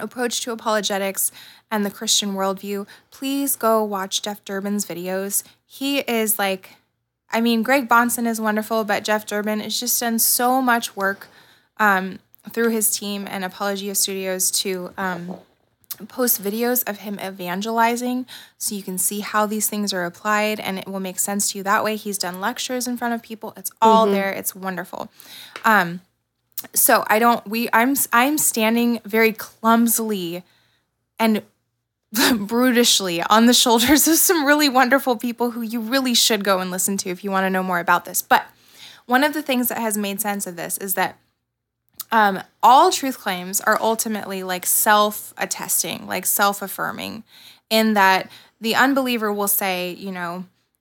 approach to apologetics and the Christian worldview, please go watch Jeff Durbin's videos. He is like, I mean, Greg Bonson is wonderful, but Jeff Durbin has just done so much work through his team and Apologia Studios to post videos of him evangelizing so you can see how these things are applied and it will make sense to you that way. He's done lectures in front of people. It's all there. It's wonderful. So I don't. I'm standing very clumsily and brutishly on the shoulders of some really wonderful people who you really should go and listen to if you want to know more about this. But one of the things that has made sense of this is that all truth claims are ultimately like self-attesting, like self-affirming, in that the unbeliever will say,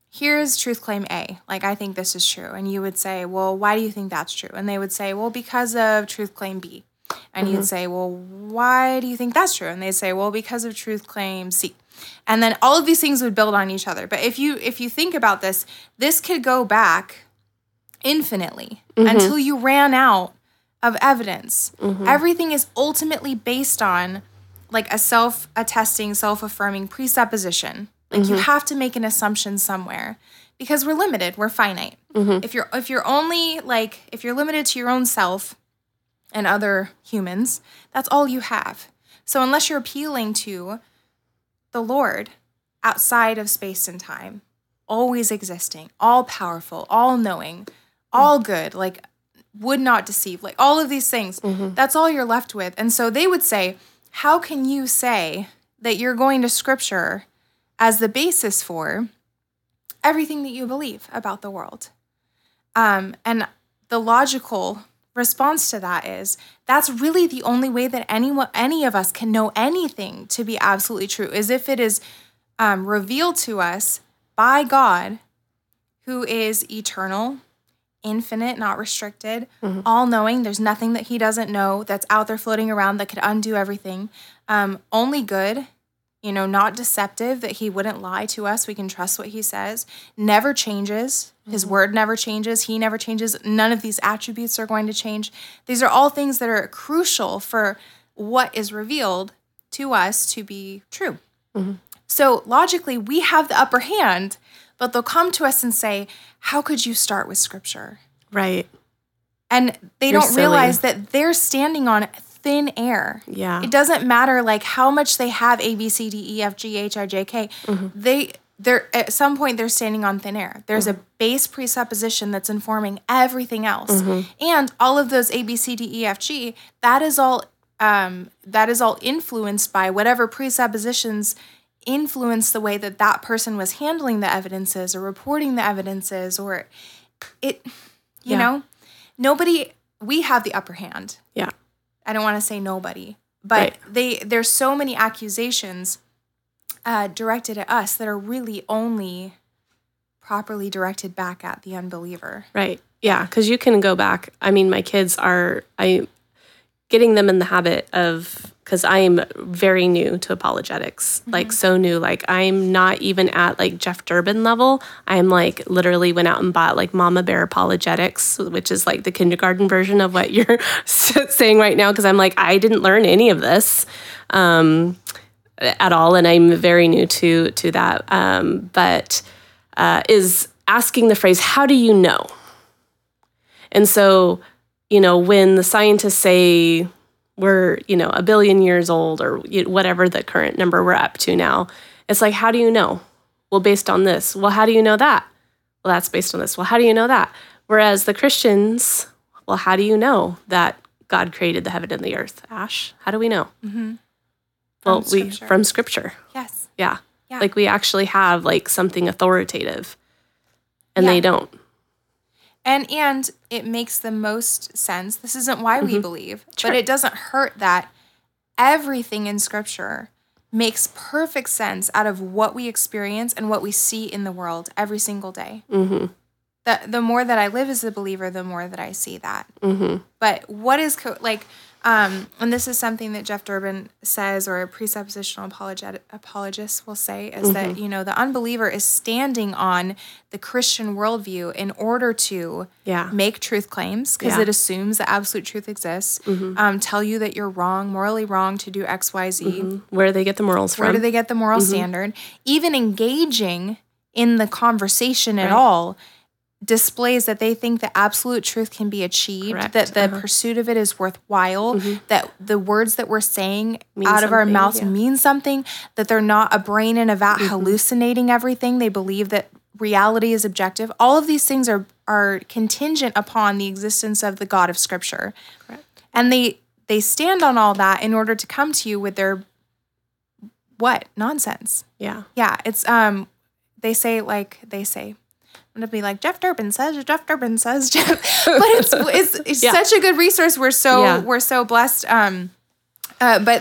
here's truth claim A. Like, I think this is true. And you would say, well, why do you think that's true? And they would say, well, because of truth claim B. And you'd say, well, why do you think that's true? And they'd say, well, because of truth claim C. And then all of these things would build on each other. But if you think about this, this could go back infinitely until you ran out of evidence. Everything is ultimately based on like a self-attesting, self-affirming presupposition. Like you have to make an assumption somewhere because we're limited, we're finite. If you're limited to your own self and other humans, that's all you have. So unless you're appealing to the Lord outside of space and time, always existing, all powerful, all knowing, all good, like would not deceive, like all of these things, that's all you're left with. And so they would say, how can you say that you're going to scripture as the basis for everything that you believe about the world? And the logical response to that is, that's really the only way that any of us can know anything to be absolutely true, is if it is revealed to us by God, who is eternal, infinite, not restricted, all-knowing. There's nothing that he doesn't know that's out there floating around that could undo everything. Only good, not deceptive, that he wouldn't lie to us. We can trust what he says. Never changes. His word never changes. He never changes. None of these attributes are going to change. These are all things that are crucial for what is revealed to us to be true. So logically, we have the upper hand, but they'll come to us and say, how could you start with scripture? Right. And they don't realize that they're standing on thin air. Yeah. It doesn't matter like how much they have A, B, C, D, E, F, G, H, I, J, K. They're at some point they're standing on thin air. There's a base presupposition that's informing everything else. And all of those A, B, C, D, E, F, G, that is all influenced by whatever presuppositions influence the way that that person was handling the evidences or reporting the evidences, or we have the upper hand. Yeah. I don't want to say nobody, but there's so many accusations directed at us that are really only properly directed back at the unbeliever. Right. Yeah, because you can go back. I mean, my kids are getting them in the habit of, because I am very new to apologetics, mm-hmm. like so new. Like I'm not even at like Jeff Durbin level. I'm like literally went out and bought like Mama Bear Apologetics, which is like the kindergarten version of what you're saying right now. Because I'm like, I didn't learn any of this at all. And I'm very new to that. But is asking the phrase, how do you know? And so, you know, when the scientists say we're, you know, a billion years old or whatever the current number we're up to now, it's like, how do you know? Well, based on this. Well, how do you know that? Well, that's based on this. Well, how do you know that? Whereas the Christians, well, how do you know that God created the heaven and the earth? Ash, how do we know? Mm-hmm. Well, from Scripture. Yes. Yeah. Yeah. Like we actually have like something authoritative and they don't. And it makes the most sense. This isn't why we believe, sure. but it doesn't hurt that everything in Scripture makes perfect sense out of what we experience and what we see in the world every single day. Mm-hmm. The more that I live as a believer, the more that I see that. Mm-hmm. But what is, and this is something that Jeff Durbin says, or a presuppositional apologist will say, is that, you know, the unbeliever is standing on the Christian worldview in order to make truth claims, because it assumes that absolute truth exists, tell you that you're wrong, morally wrong to do X, Y, Z. Mm-hmm. Where do they get the morals from? Where do they get the moral standard? Even engaging in the conversation at all displays that they think that absolute truth can be achieved, that the pursuit of it is worthwhile, that the words that we're saying mean out of our mouths mean something, that they're not a brain in a vat hallucinating everything. They believe that reality is objective. All of these things are contingent upon the existence of the God of Scripture. Correct. And they stand on all that in order to come to you with their nonsense. Yeah. Yeah. It's they say to be like, Jeff Durbin says, but it's such a good resource. We're so blessed. But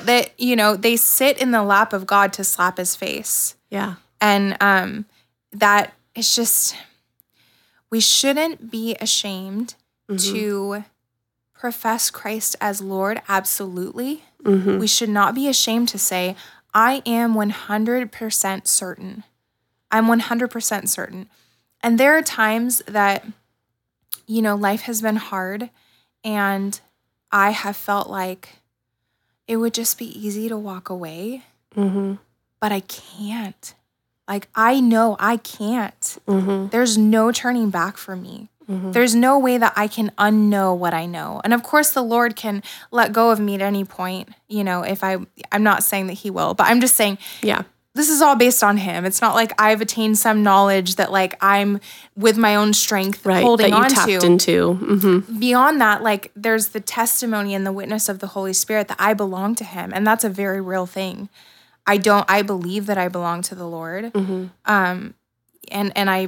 that, you know, they sit in the lap of God to slap his face. Yeah. And that it's just, we shouldn't be ashamed to profess Christ as Lord. Absolutely. Mm-hmm. We should not be ashamed to say, I am 100% certain. I'm 100% certain. And there are times that, you know, life has been hard and I have felt like it would just be easy to walk away, but I can't. Like, I know I can't. Mm-hmm. There's no turning back for me. Mm-hmm. There's no way that I can unknow what I know. And of course, the Lord can let go of me at any point, you know, if I'm not saying that he will, but I'm just saying, this is all based on him. It's not like I've attained some knowledge that like I'm with my own strength holding on to. That you tapped into. Mm-hmm. Beyond that, like there's the testimony and the witness of the Holy Spirit that I belong to him. And that's a very real thing. I believe that I belong to the Lord. Mm-hmm. And I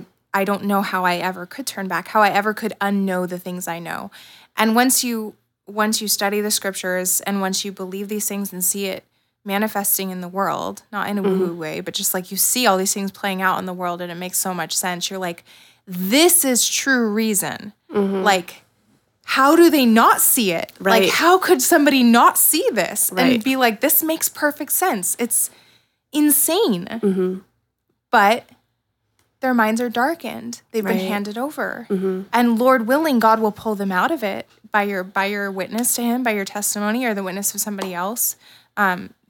don't know how I ever could turn back, how I ever could unknow the things I know. And once you study the Scriptures and once you believe these things and see it manifesting in the world, not in a woo-woo way, but just like you see all these things playing out in the world and it makes so much sense. You're like, this is true reason. Mm-hmm. Like, how do they not see it? Right. Like, how could somebody not see this and be like, this makes perfect sense? It's insane. Mm-hmm. But their minds are darkened. They've been handed over. Mm-hmm. And Lord willing, God will pull them out of it by your witness to him, by your testimony or the witness of somebody else.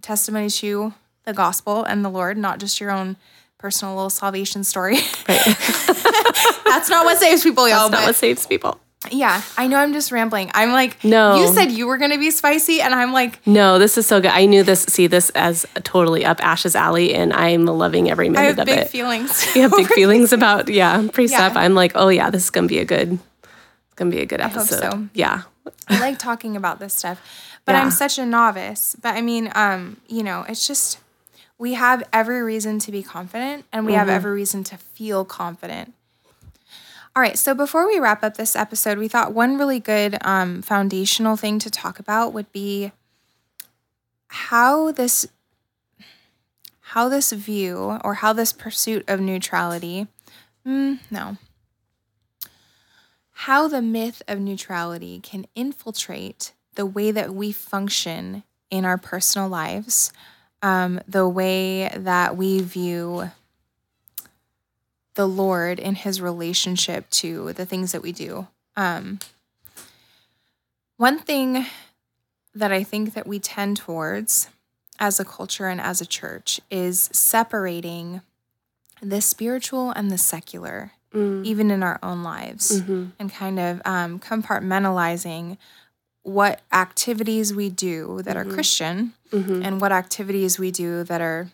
Testimony to the gospel and the Lord, not just your own personal little salvation story. Right. That's not what saves people, y'all. That's not what saves people. Yeah. I know I'm just rambling. I'm like, no. You said you were going to be spicy, and I'm like... No, this is so good. I knew this, see this as totally up Ash's alley, and I'm loving every minute of it. I have big feelings. You have big feelings about, precept. Yeah. I'm like, oh yeah, this is going to be a good episode. I hope so. Yeah. I like talking about this stuff. But I'm such a novice. But I mean, you know, it's just, we have every reason to be confident and we have every reason to feel confident. All right. So before we wrap up this episode, we thought one really good foundational thing to talk about would be how this, how this view or how this pursuit of neutrality, how the myth of neutrality can infiltrate the way that we function in our personal lives, the way that we view the Lord and his relationship to the things that we do. One thing that I think that we tend towards as a culture and as a church is separating the spiritual and the secular, even in our own lives, and kind of compartmentalizing what activities we do that are Christian and what activities we do that are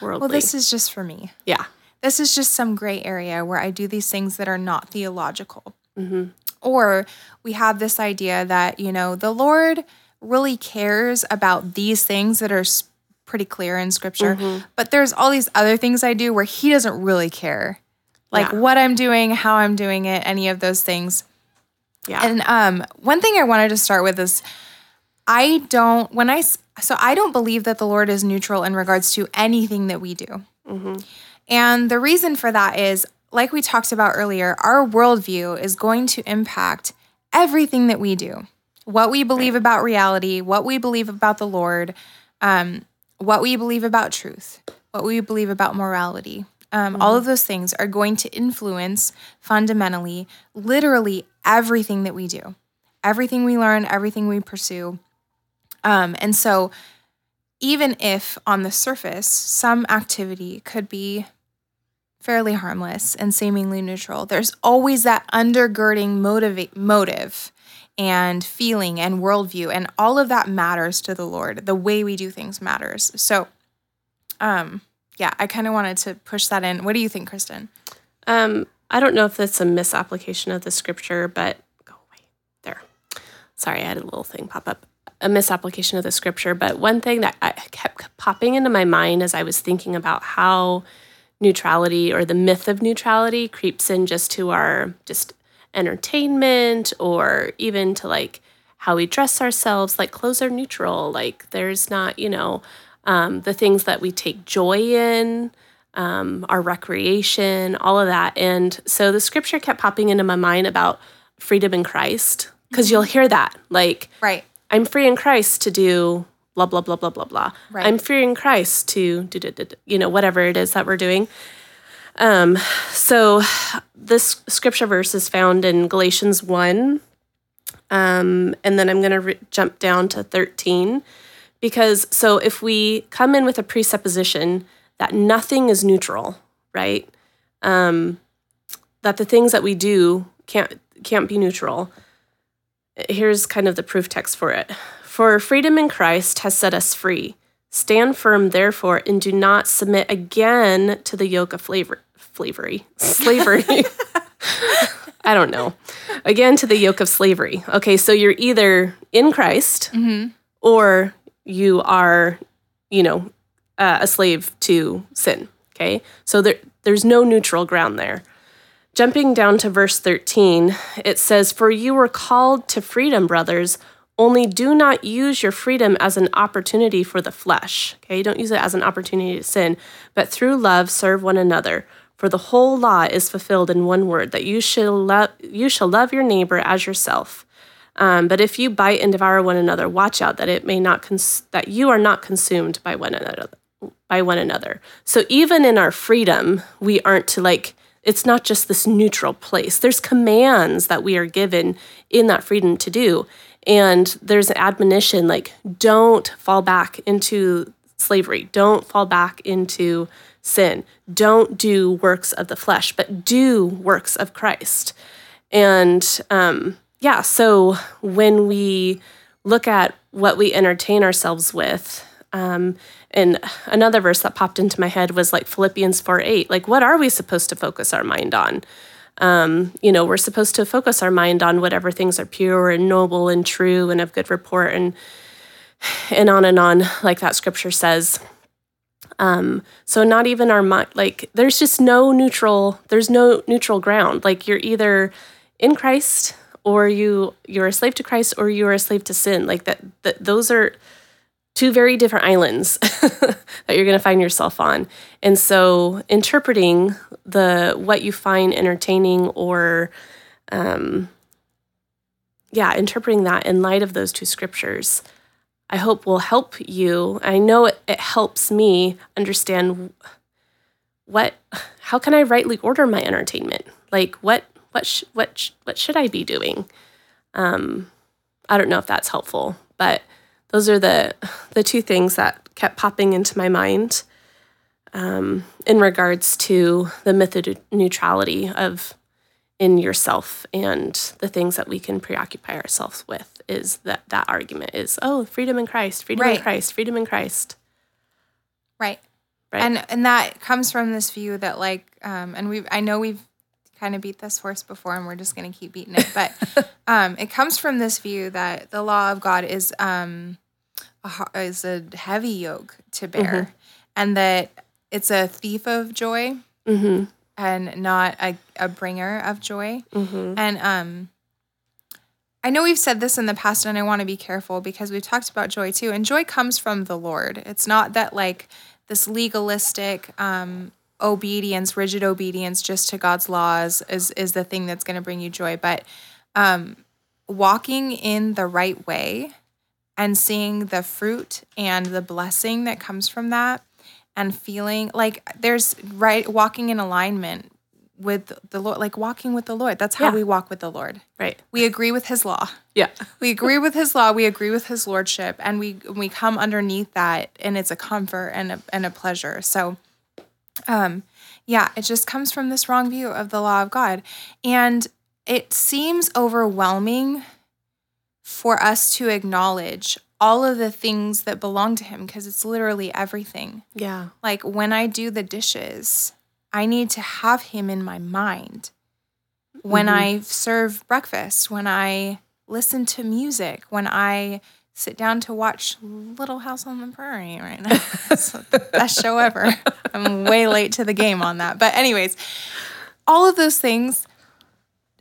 worldly. Well, this is just for me. Yeah. This is just some gray area where I do these things that are not theological. Mm-hmm. Or we have this idea that, you know, the Lord really cares about these things that are pretty clear in Scripture, but there's all these other things I do where he doesn't really care, like what I'm doing, how I'm doing it, any of those things. Yeah. And one thing I wanted to start with is I don't believe that the Lord is neutral in regards to anything that we do. Mm-hmm. And the reason for that is, like we talked about earlier, our worldview is going to impact everything that we do, what we believe about reality, what we believe about the Lord, what we believe about truth, what we believe about morality. All of those things are going to influence fundamentally, literally everything that we do, everything we learn, everything we pursue. And so even if on the surface some activity could be fairly harmless and seemingly neutral, there's always that undergirding motive and feeling and worldview, and all of that matters to the Lord. The way we do things matters. So, I kind of wanted to push that in. What do you think, Kristen? I don't know if that's a misapplication of the Scripture, but go away there. Sorry, I had a little thing pop up. A misapplication of the Scripture, but one thing that kept popping into my mind as I was thinking about how neutrality or the myth of neutrality creeps in just to our entertainment or even to like how we dress ourselves, like clothes are neutral, like there's not, the things that we take joy in, our recreation, all of that. And so the Scripture kept popping into my mind about freedom in Christ, because you'll hear that, like, right, I'm free in Christ to do blah, blah, blah, blah, blah, blah. Right. I'm free in Christ to do, whatever it is that we're doing. So this Scripture verse is found in Galatians 1. And then I'm going to jump down to 13. Because so if we come in with a presupposition that nothing is neutral, right, that the things that we do can't be neutral, here's kind of the proof text for it. For freedom in Christ has set us free. Stand firm, therefore, and do not submit again to the yoke of slavery. I don't know. Again, to the yoke of slavery. Okay, so you're either in Christ or you are, a slave to sin. Okay, so there's no neutral ground there. Jumping down to verse 13, it says, "For you were called to freedom, brothers, only do not use your freedom as an opportunity for the flesh." Okay, don't use it as an opportunity to sin, but through love serve one another. For the whole law is fulfilled in one word, that you shall love your neighbor as yourself. But if you bite and devour one another, watch out that it may not that you are not consumed by one another. So even in our freedom, we aren't to it's not just this neutral place. There's commands that we are given in that freedom to do. And there's an admonition, don't fall back into slavery. Don't fall back into sin. Don't do works of the flesh, but do works of Christ. And so when we look at what we entertain ourselves with, and another verse that popped into my head was Philippians 4:8. What are we supposed to focus our mind on? We're supposed to focus our mind on whatever things are pure and noble and true and of good report and on, like that Scripture says. So not even our mind, there's just no neutral ground. You're either in Christ or you're a slave to Christ or you're a slave to sin. Those are two very different islands that you're going to find yourself on. And so interpreting what you find entertaining or, interpreting that in light of those two scriptures, I hope will help you. I know it helps me understand how can I rightly order my entertainment? Like what should I be doing? I don't know if that's helpful, but those are the two things that kept popping into my mind in regards to the method neutrality of in yourself and the things that we can preoccupy ourselves with is that argument is, oh, freedom in Christ, freedom in Christ, freedom in Christ. Right. And that comes from this view that I know we've kind of beat this horse before and we're just going to keep beating it, but it comes from this view that the law of God is a heavy yoke to bear, mm-hmm. and that it's a thief of joy, mm-hmm. and not a bringer of joy. Mm-hmm. And I know we've said this in the past, and I want to be careful because we've talked about joy too, and joy comes from the Lord. It's not that this legalistic obedience, rigid obedience just to God's laws is the thing that's going to bring you joy. But walking in the right way and seeing the fruit and the blessing that comes from that and feeling like there's walking in alignment with the Lord, like walking with the Lord. That's how we walk with the Lord. Right. We agree with his law. Yeah. We agree with his law. We agree with his lordship. And we come underneath that, and it's a comfort and a pleasure. So, it just comes from this wrong view of the law of God. And it seems overwhelming for us to acknowledge all of the things that belong to him, because it's literally everything. Yeah. Like when I do the dishes, I need to have him in my mind. When mm-hmm. I serve breakfast, when I listen to music, when I sit down to watch Little House on the Prairie right now. It's the best show ever. I'm way late to the game on that. But anyways, all of those things,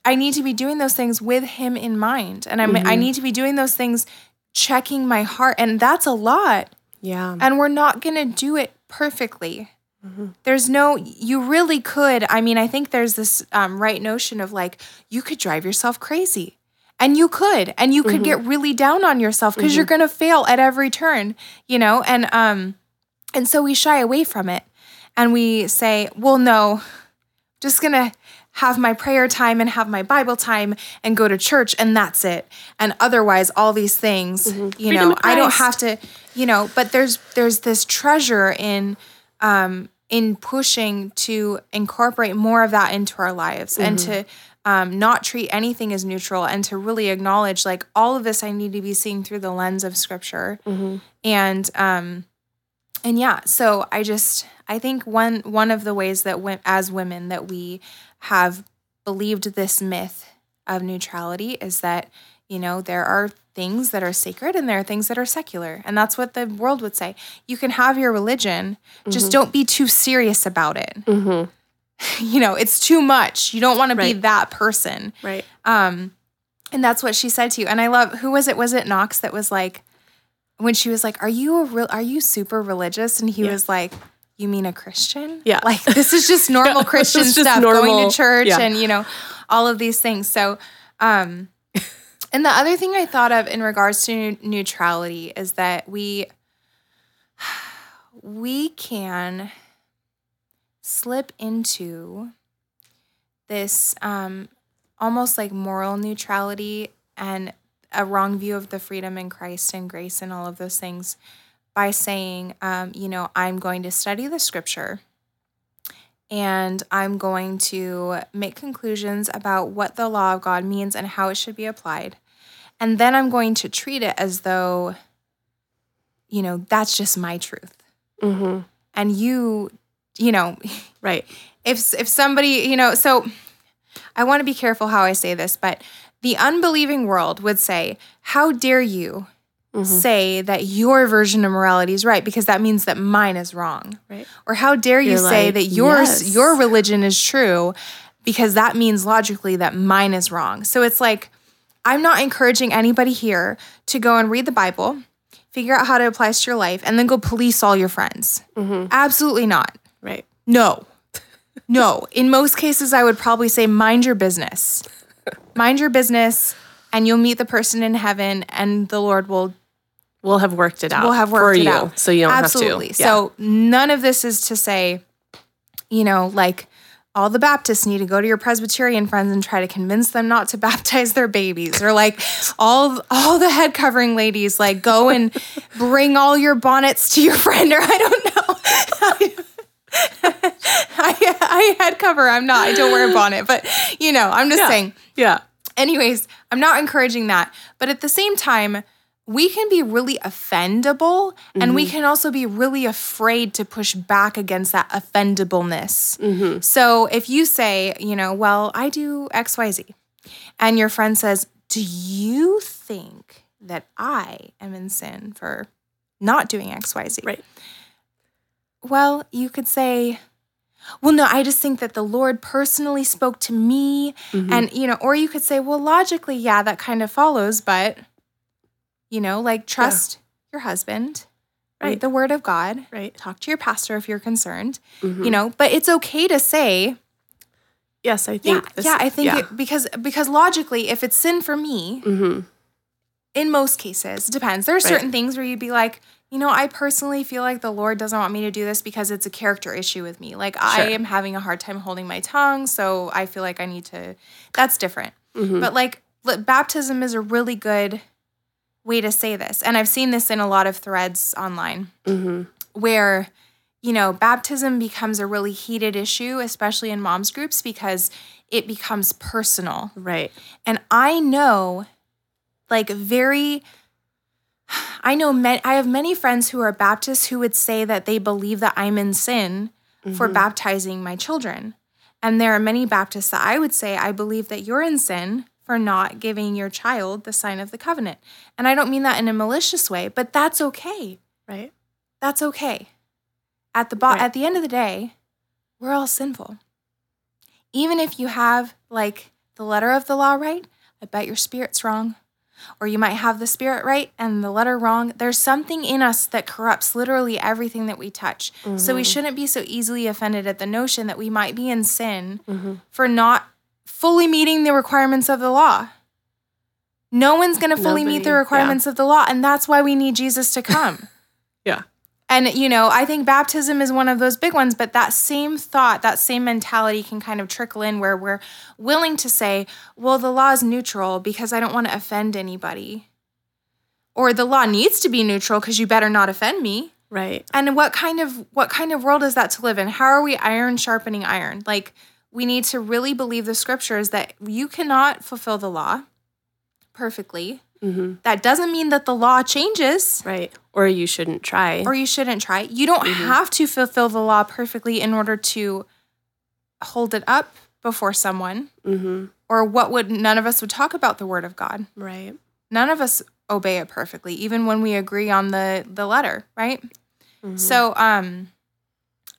I need to be doing those things with him in mind. And mm-hmm. I need to be doing those things, checking my heart. And that's a lot. Yeah. And we're not going to do it perfectly. Mm-hmm. There's you really could. I mean, I think there's this right notion of you could drive yourself crazy. And you could mm-hmm. get really down on yourself because mm-hmm. you're going to fail at every turn, and so we shy away from it and we say, well, no, just going to have my prayer time and have my Bible time and go to church and that's it. And otherwise all these things, mm-hmm. I don't have to, but there's this treasure in pushing to incorporate more of that into our lives mm-hmm. and to not treat anything as neutral and to really acknowledge all of this I need to be seeing through the lens of scripture. Mm-hmm. So I think one of the ways that as women that we have believed this myth of neutrality is that, there are things that are sacred and there are things that are secular. And that's what the world would say. You can have your religion, mm-hmm. just don't be too serious about it. Mm-hmm. It's too much. You don't want to be that person. Right. And that's what she said to you. And I love, who was it? Was it Knox that was when she was like, are you super religious? And he was like, you mean a Christian? Yeah. This is just normal Christian stuff, going to church and, all of these things. So, and the other thing I thought of in regards to neutrality is that we can slip into this almost moral neutrality and a wrong view of the freedom in Christ and grace and all of those things by saying, I'm going to study the scripture and I'm going to make conclusions about what the law of God means and how it should be applied. And then I'm going to treat it as though, that's just my truth. Mm-hmm. And right. If somebody, so I want to be careful how I say this, but the unbelieving world would say, how dare you mm-hmm. say that your version of morality is right? Because that means that mine is wrong. Right. Or how dare you say that your religion is true? Because that means logically that mine is wrong. So it's I'm not encouraging anybody here to go and read the Bible figure out how it applies to your life, and then go police all your friends. Mm-hmm. Absolutely not. Right. No. No. In most cases, I would probably say mind your business. Mind your business, and you'll meet the person in heaven, and the Lord will have worked it out. Will have worked for it you, out. So you don't absolutely. Have to. Yeah. So none of this is to say, you know, like all the Baptists need to go to your Presbyterian friends and try to convince them not to baptize their babies, or like all the head covering ladies, like go and bring all your bonnets to your friend, or I don't know. I head cover. I'm not. I don't wear a bonnet, but you know, I'm just saying. Yeah. Anyways, I'm not encouraging that, but at the same time, we can be really offendable, and mm-hmm. we can also be really afraid to push back against that offendableness. Mm-hmm. So if you say, you know, well, I do X, Y, Z, and your friend says, do you think that I am in sin for not doing X, Y, Z? Right. Well, you could say, well, no, I just think that the Lord personally spoke to me. Mm-hmm. And, you know, or you could say, well, logically, yeah, that kind of follows, but... You know, like trust your husband, right? Read the word of God, right? Talk to your pastor if you're concerned, mm-hmm. you know, but it's okay to say, yes, I think. Yeah, this, yeah I think it, because logically, if it's sin for me, mm-hmm. in most cases, it depends. There are certain things where you'd be like, you know, I personally feel like the Lord doesn't want me to do this because it's a character issue with me. Like I am having a hard time holding my tongue. So I feel like I need to, that's different. Mm-hmm. But like baptism is a really good way to say this. And I've seen this in a lot of threads online mm-hmm. where, you know, baptism becomes a really heated issue, especially in moms groups, because it becomes personal. Right. And I know like I have many friends who are Baptists who would say that they believe that I'm in sin mm-hmm. for baptizing my children. And there are many Baptists that I would say, I believe that you're in sin for not giving your child the sign of the covenant. And I don't mean that in a malicious way, but that's okay. Right. That's okay. At the end of the day, we're all sinful. Even if you have like the letter of the law right, I bet your spirit's wrong. Or you might have the spirit right and the letter wrong. There's something in us that corrupts literally everything that we touch. Mm-hmm. So we shouldn't be so easily offended at the notion that we might be in sin mm-hmm. for not fully meeting the requirements of the law. No one's going to fully meet the requirements of the law, and that's why we need Jesus to come. Yeah. And, you know, I think baptism is one of those big ones, but that same thought, that same mentality can kind of trickle in where we're willing to say, well, the law is neutral because I don't want to offend anybody. Or the law needs to be neutral because you better not offend me. Right. And what kind of world is that to live in? How are we iron sharpening iron? Like, we need to really believe the scriptures that you cannot fulfill the law perfectly. Mm-hmm. That doesn't mean that the law changes. Right. Or you shouldn't try. You don't mm-hmm. have to fulfill the law perfectly in order to hold it up before someone. Mm-hmm. Or none of us would talk about the word of God. Right. None of us obey it perfectly, even when we agree on the letter, right? Mm-hmm. So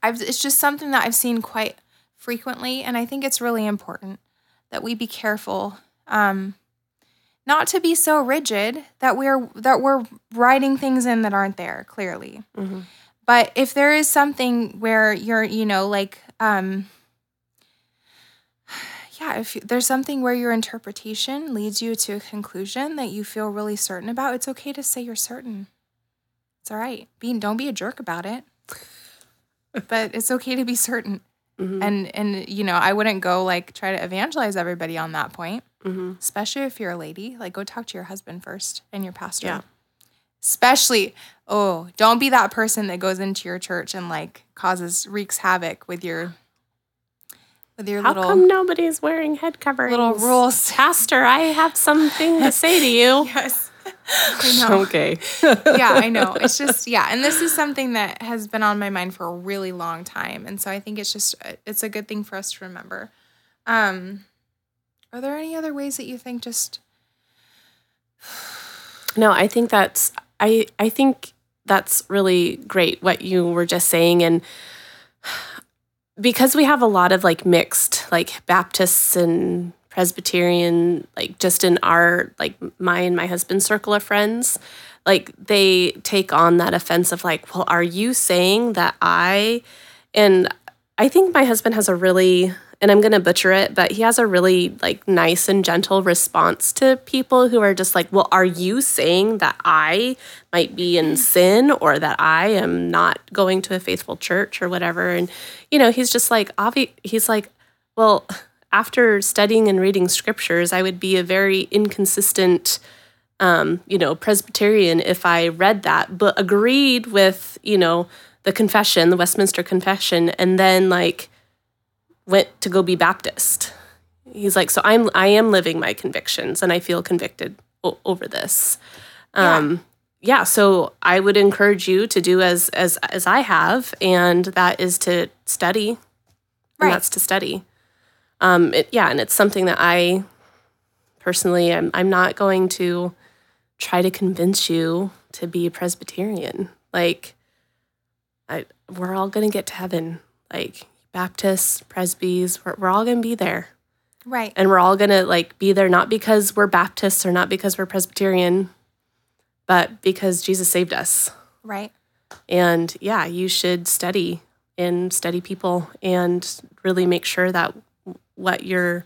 it's just something that I've seen quite frequently, and I think it's really important that we be careful not to be so rigid that we're writing things in that aren't there, clearly. Mm-hmm. But if there is something where you're, you know, like, if there's something where your interpretation leads you to a conclusion that you feel really certain about, it's okay to say you're certain. It's all right. Don't be a jerk about it. But it's okay to be certain. Mm-hmm. And you know, I wouldn't go like try to evangelize everybody on that point, mm-hmm. especially if you're a lady. Like, go talk to your husband first and your pastor. Yeah. Especially, don't be that person that goes into your church and like wreaks havoc with your little. How come nobody's wearing head coverings? Little rules, pastor. I have something to say to you. Yes. I know. Okay. Yeah, I know. It's just, and this is something that has been on my mind for a really long time. And so I think it's a good thing for us to remember. Are there any other ways that you think just... No, I think that's, I think that's really great what you were just saying. And because we have a lot of like mixed, like Baptists and Presbyterian, like just in our, like my and my husband's circle of friends, like they take on that offense of like, well, are you saying that I think my husband has a really, and I'm going to butcher it, but he has a really like nice and gentle response to people who are just like, well, are you saying that I might be in sin or that I am not going to a faithful church or whatever? And, you know, he's just like, he's like, well, after studying and reading scriptures, I would be a very inconsistent, you know, Presbyterian if I read that, but agreed with, you know, the confession, the Westminster Confession, and then like went to go be Baptist. He's like, so I am living my convictions, and I feel convicted over this. Yeah. So I would encourage you to do as I have, and that is to study. Right. And that's to study. And it's something that I personally, I'm not going to try to convince you to be Presbyterian. Like, we're all going to get to heaven. Like, Baptists, Presbys, we're all going to be there. Right. And we're all going to, like, be there not because we're Baptists or not because we're Presbyterian, but because Jesus saved us. Right. And, yeah, you should study and study people and really make sure that what you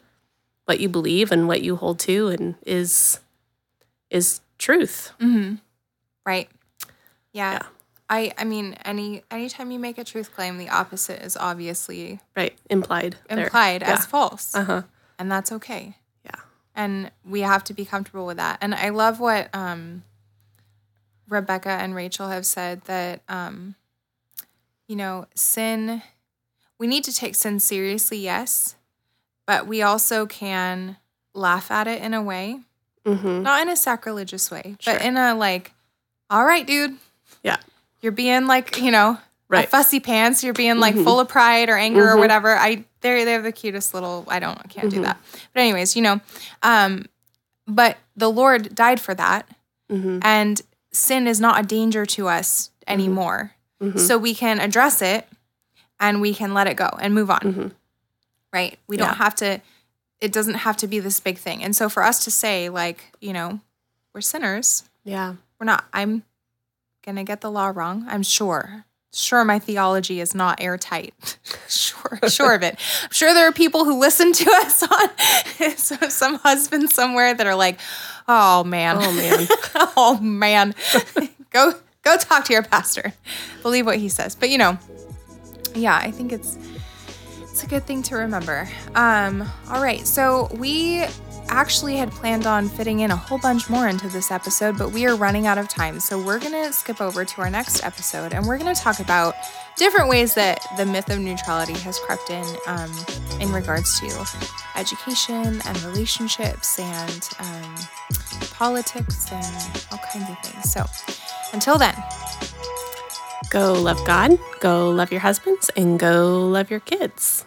believe and what you hold to and is truth. Mm-hmm. Right. Yeah. I mean, anytime you make a truth claim, the opposite is obviously right implied there. As false. Uh-huh. And that's okay. Yeah. And we have to be comfortable with that. And I love what Rebecca and Rachel have said that you know, sin, we need to take sin seriously, yes. But we also can laugh at it in a way, mm-hmm. not in a sacrilegious way, sure. but in a like, all right, dude. Yeah. You're being like, you know, right. a fussy pants. You're being like mm-hmm. full of pride or anger mm-hmm. or whatever. They're the cutest little, I can't mm-hmm. do that. But anyways, you know, but the Lord died for that. Mm-hmm. And sin is not a danger to us anymore. Mm-hmm. So we can address it and we can let it go and move on. Mm-hmm. Right? We don't have to, it doesn't have to be this big thing. And so for us to say like, you know, we're sinners. Yeah. We're not, I'm going to get the law wrong. I'm sure. Sure, my theology is not airtight. Sure of it. I'm sure there are people who listen to us on some husband somewhere that are like, oh man. oh man. Go talk to your pastor. Believe what he says. But you know, yeah, I think it's a good thing to remember. All right. So we actually had planned on fitting in a whole bunch more into this episode, but we are running out of time. So we're going to skip over to our next episode, and we're going to talk about different ways that the myth of neutrality has crept in regards to education and relationships and politics and all kinds of things. So until then. Go love God, go love your husbands, and go love your kids.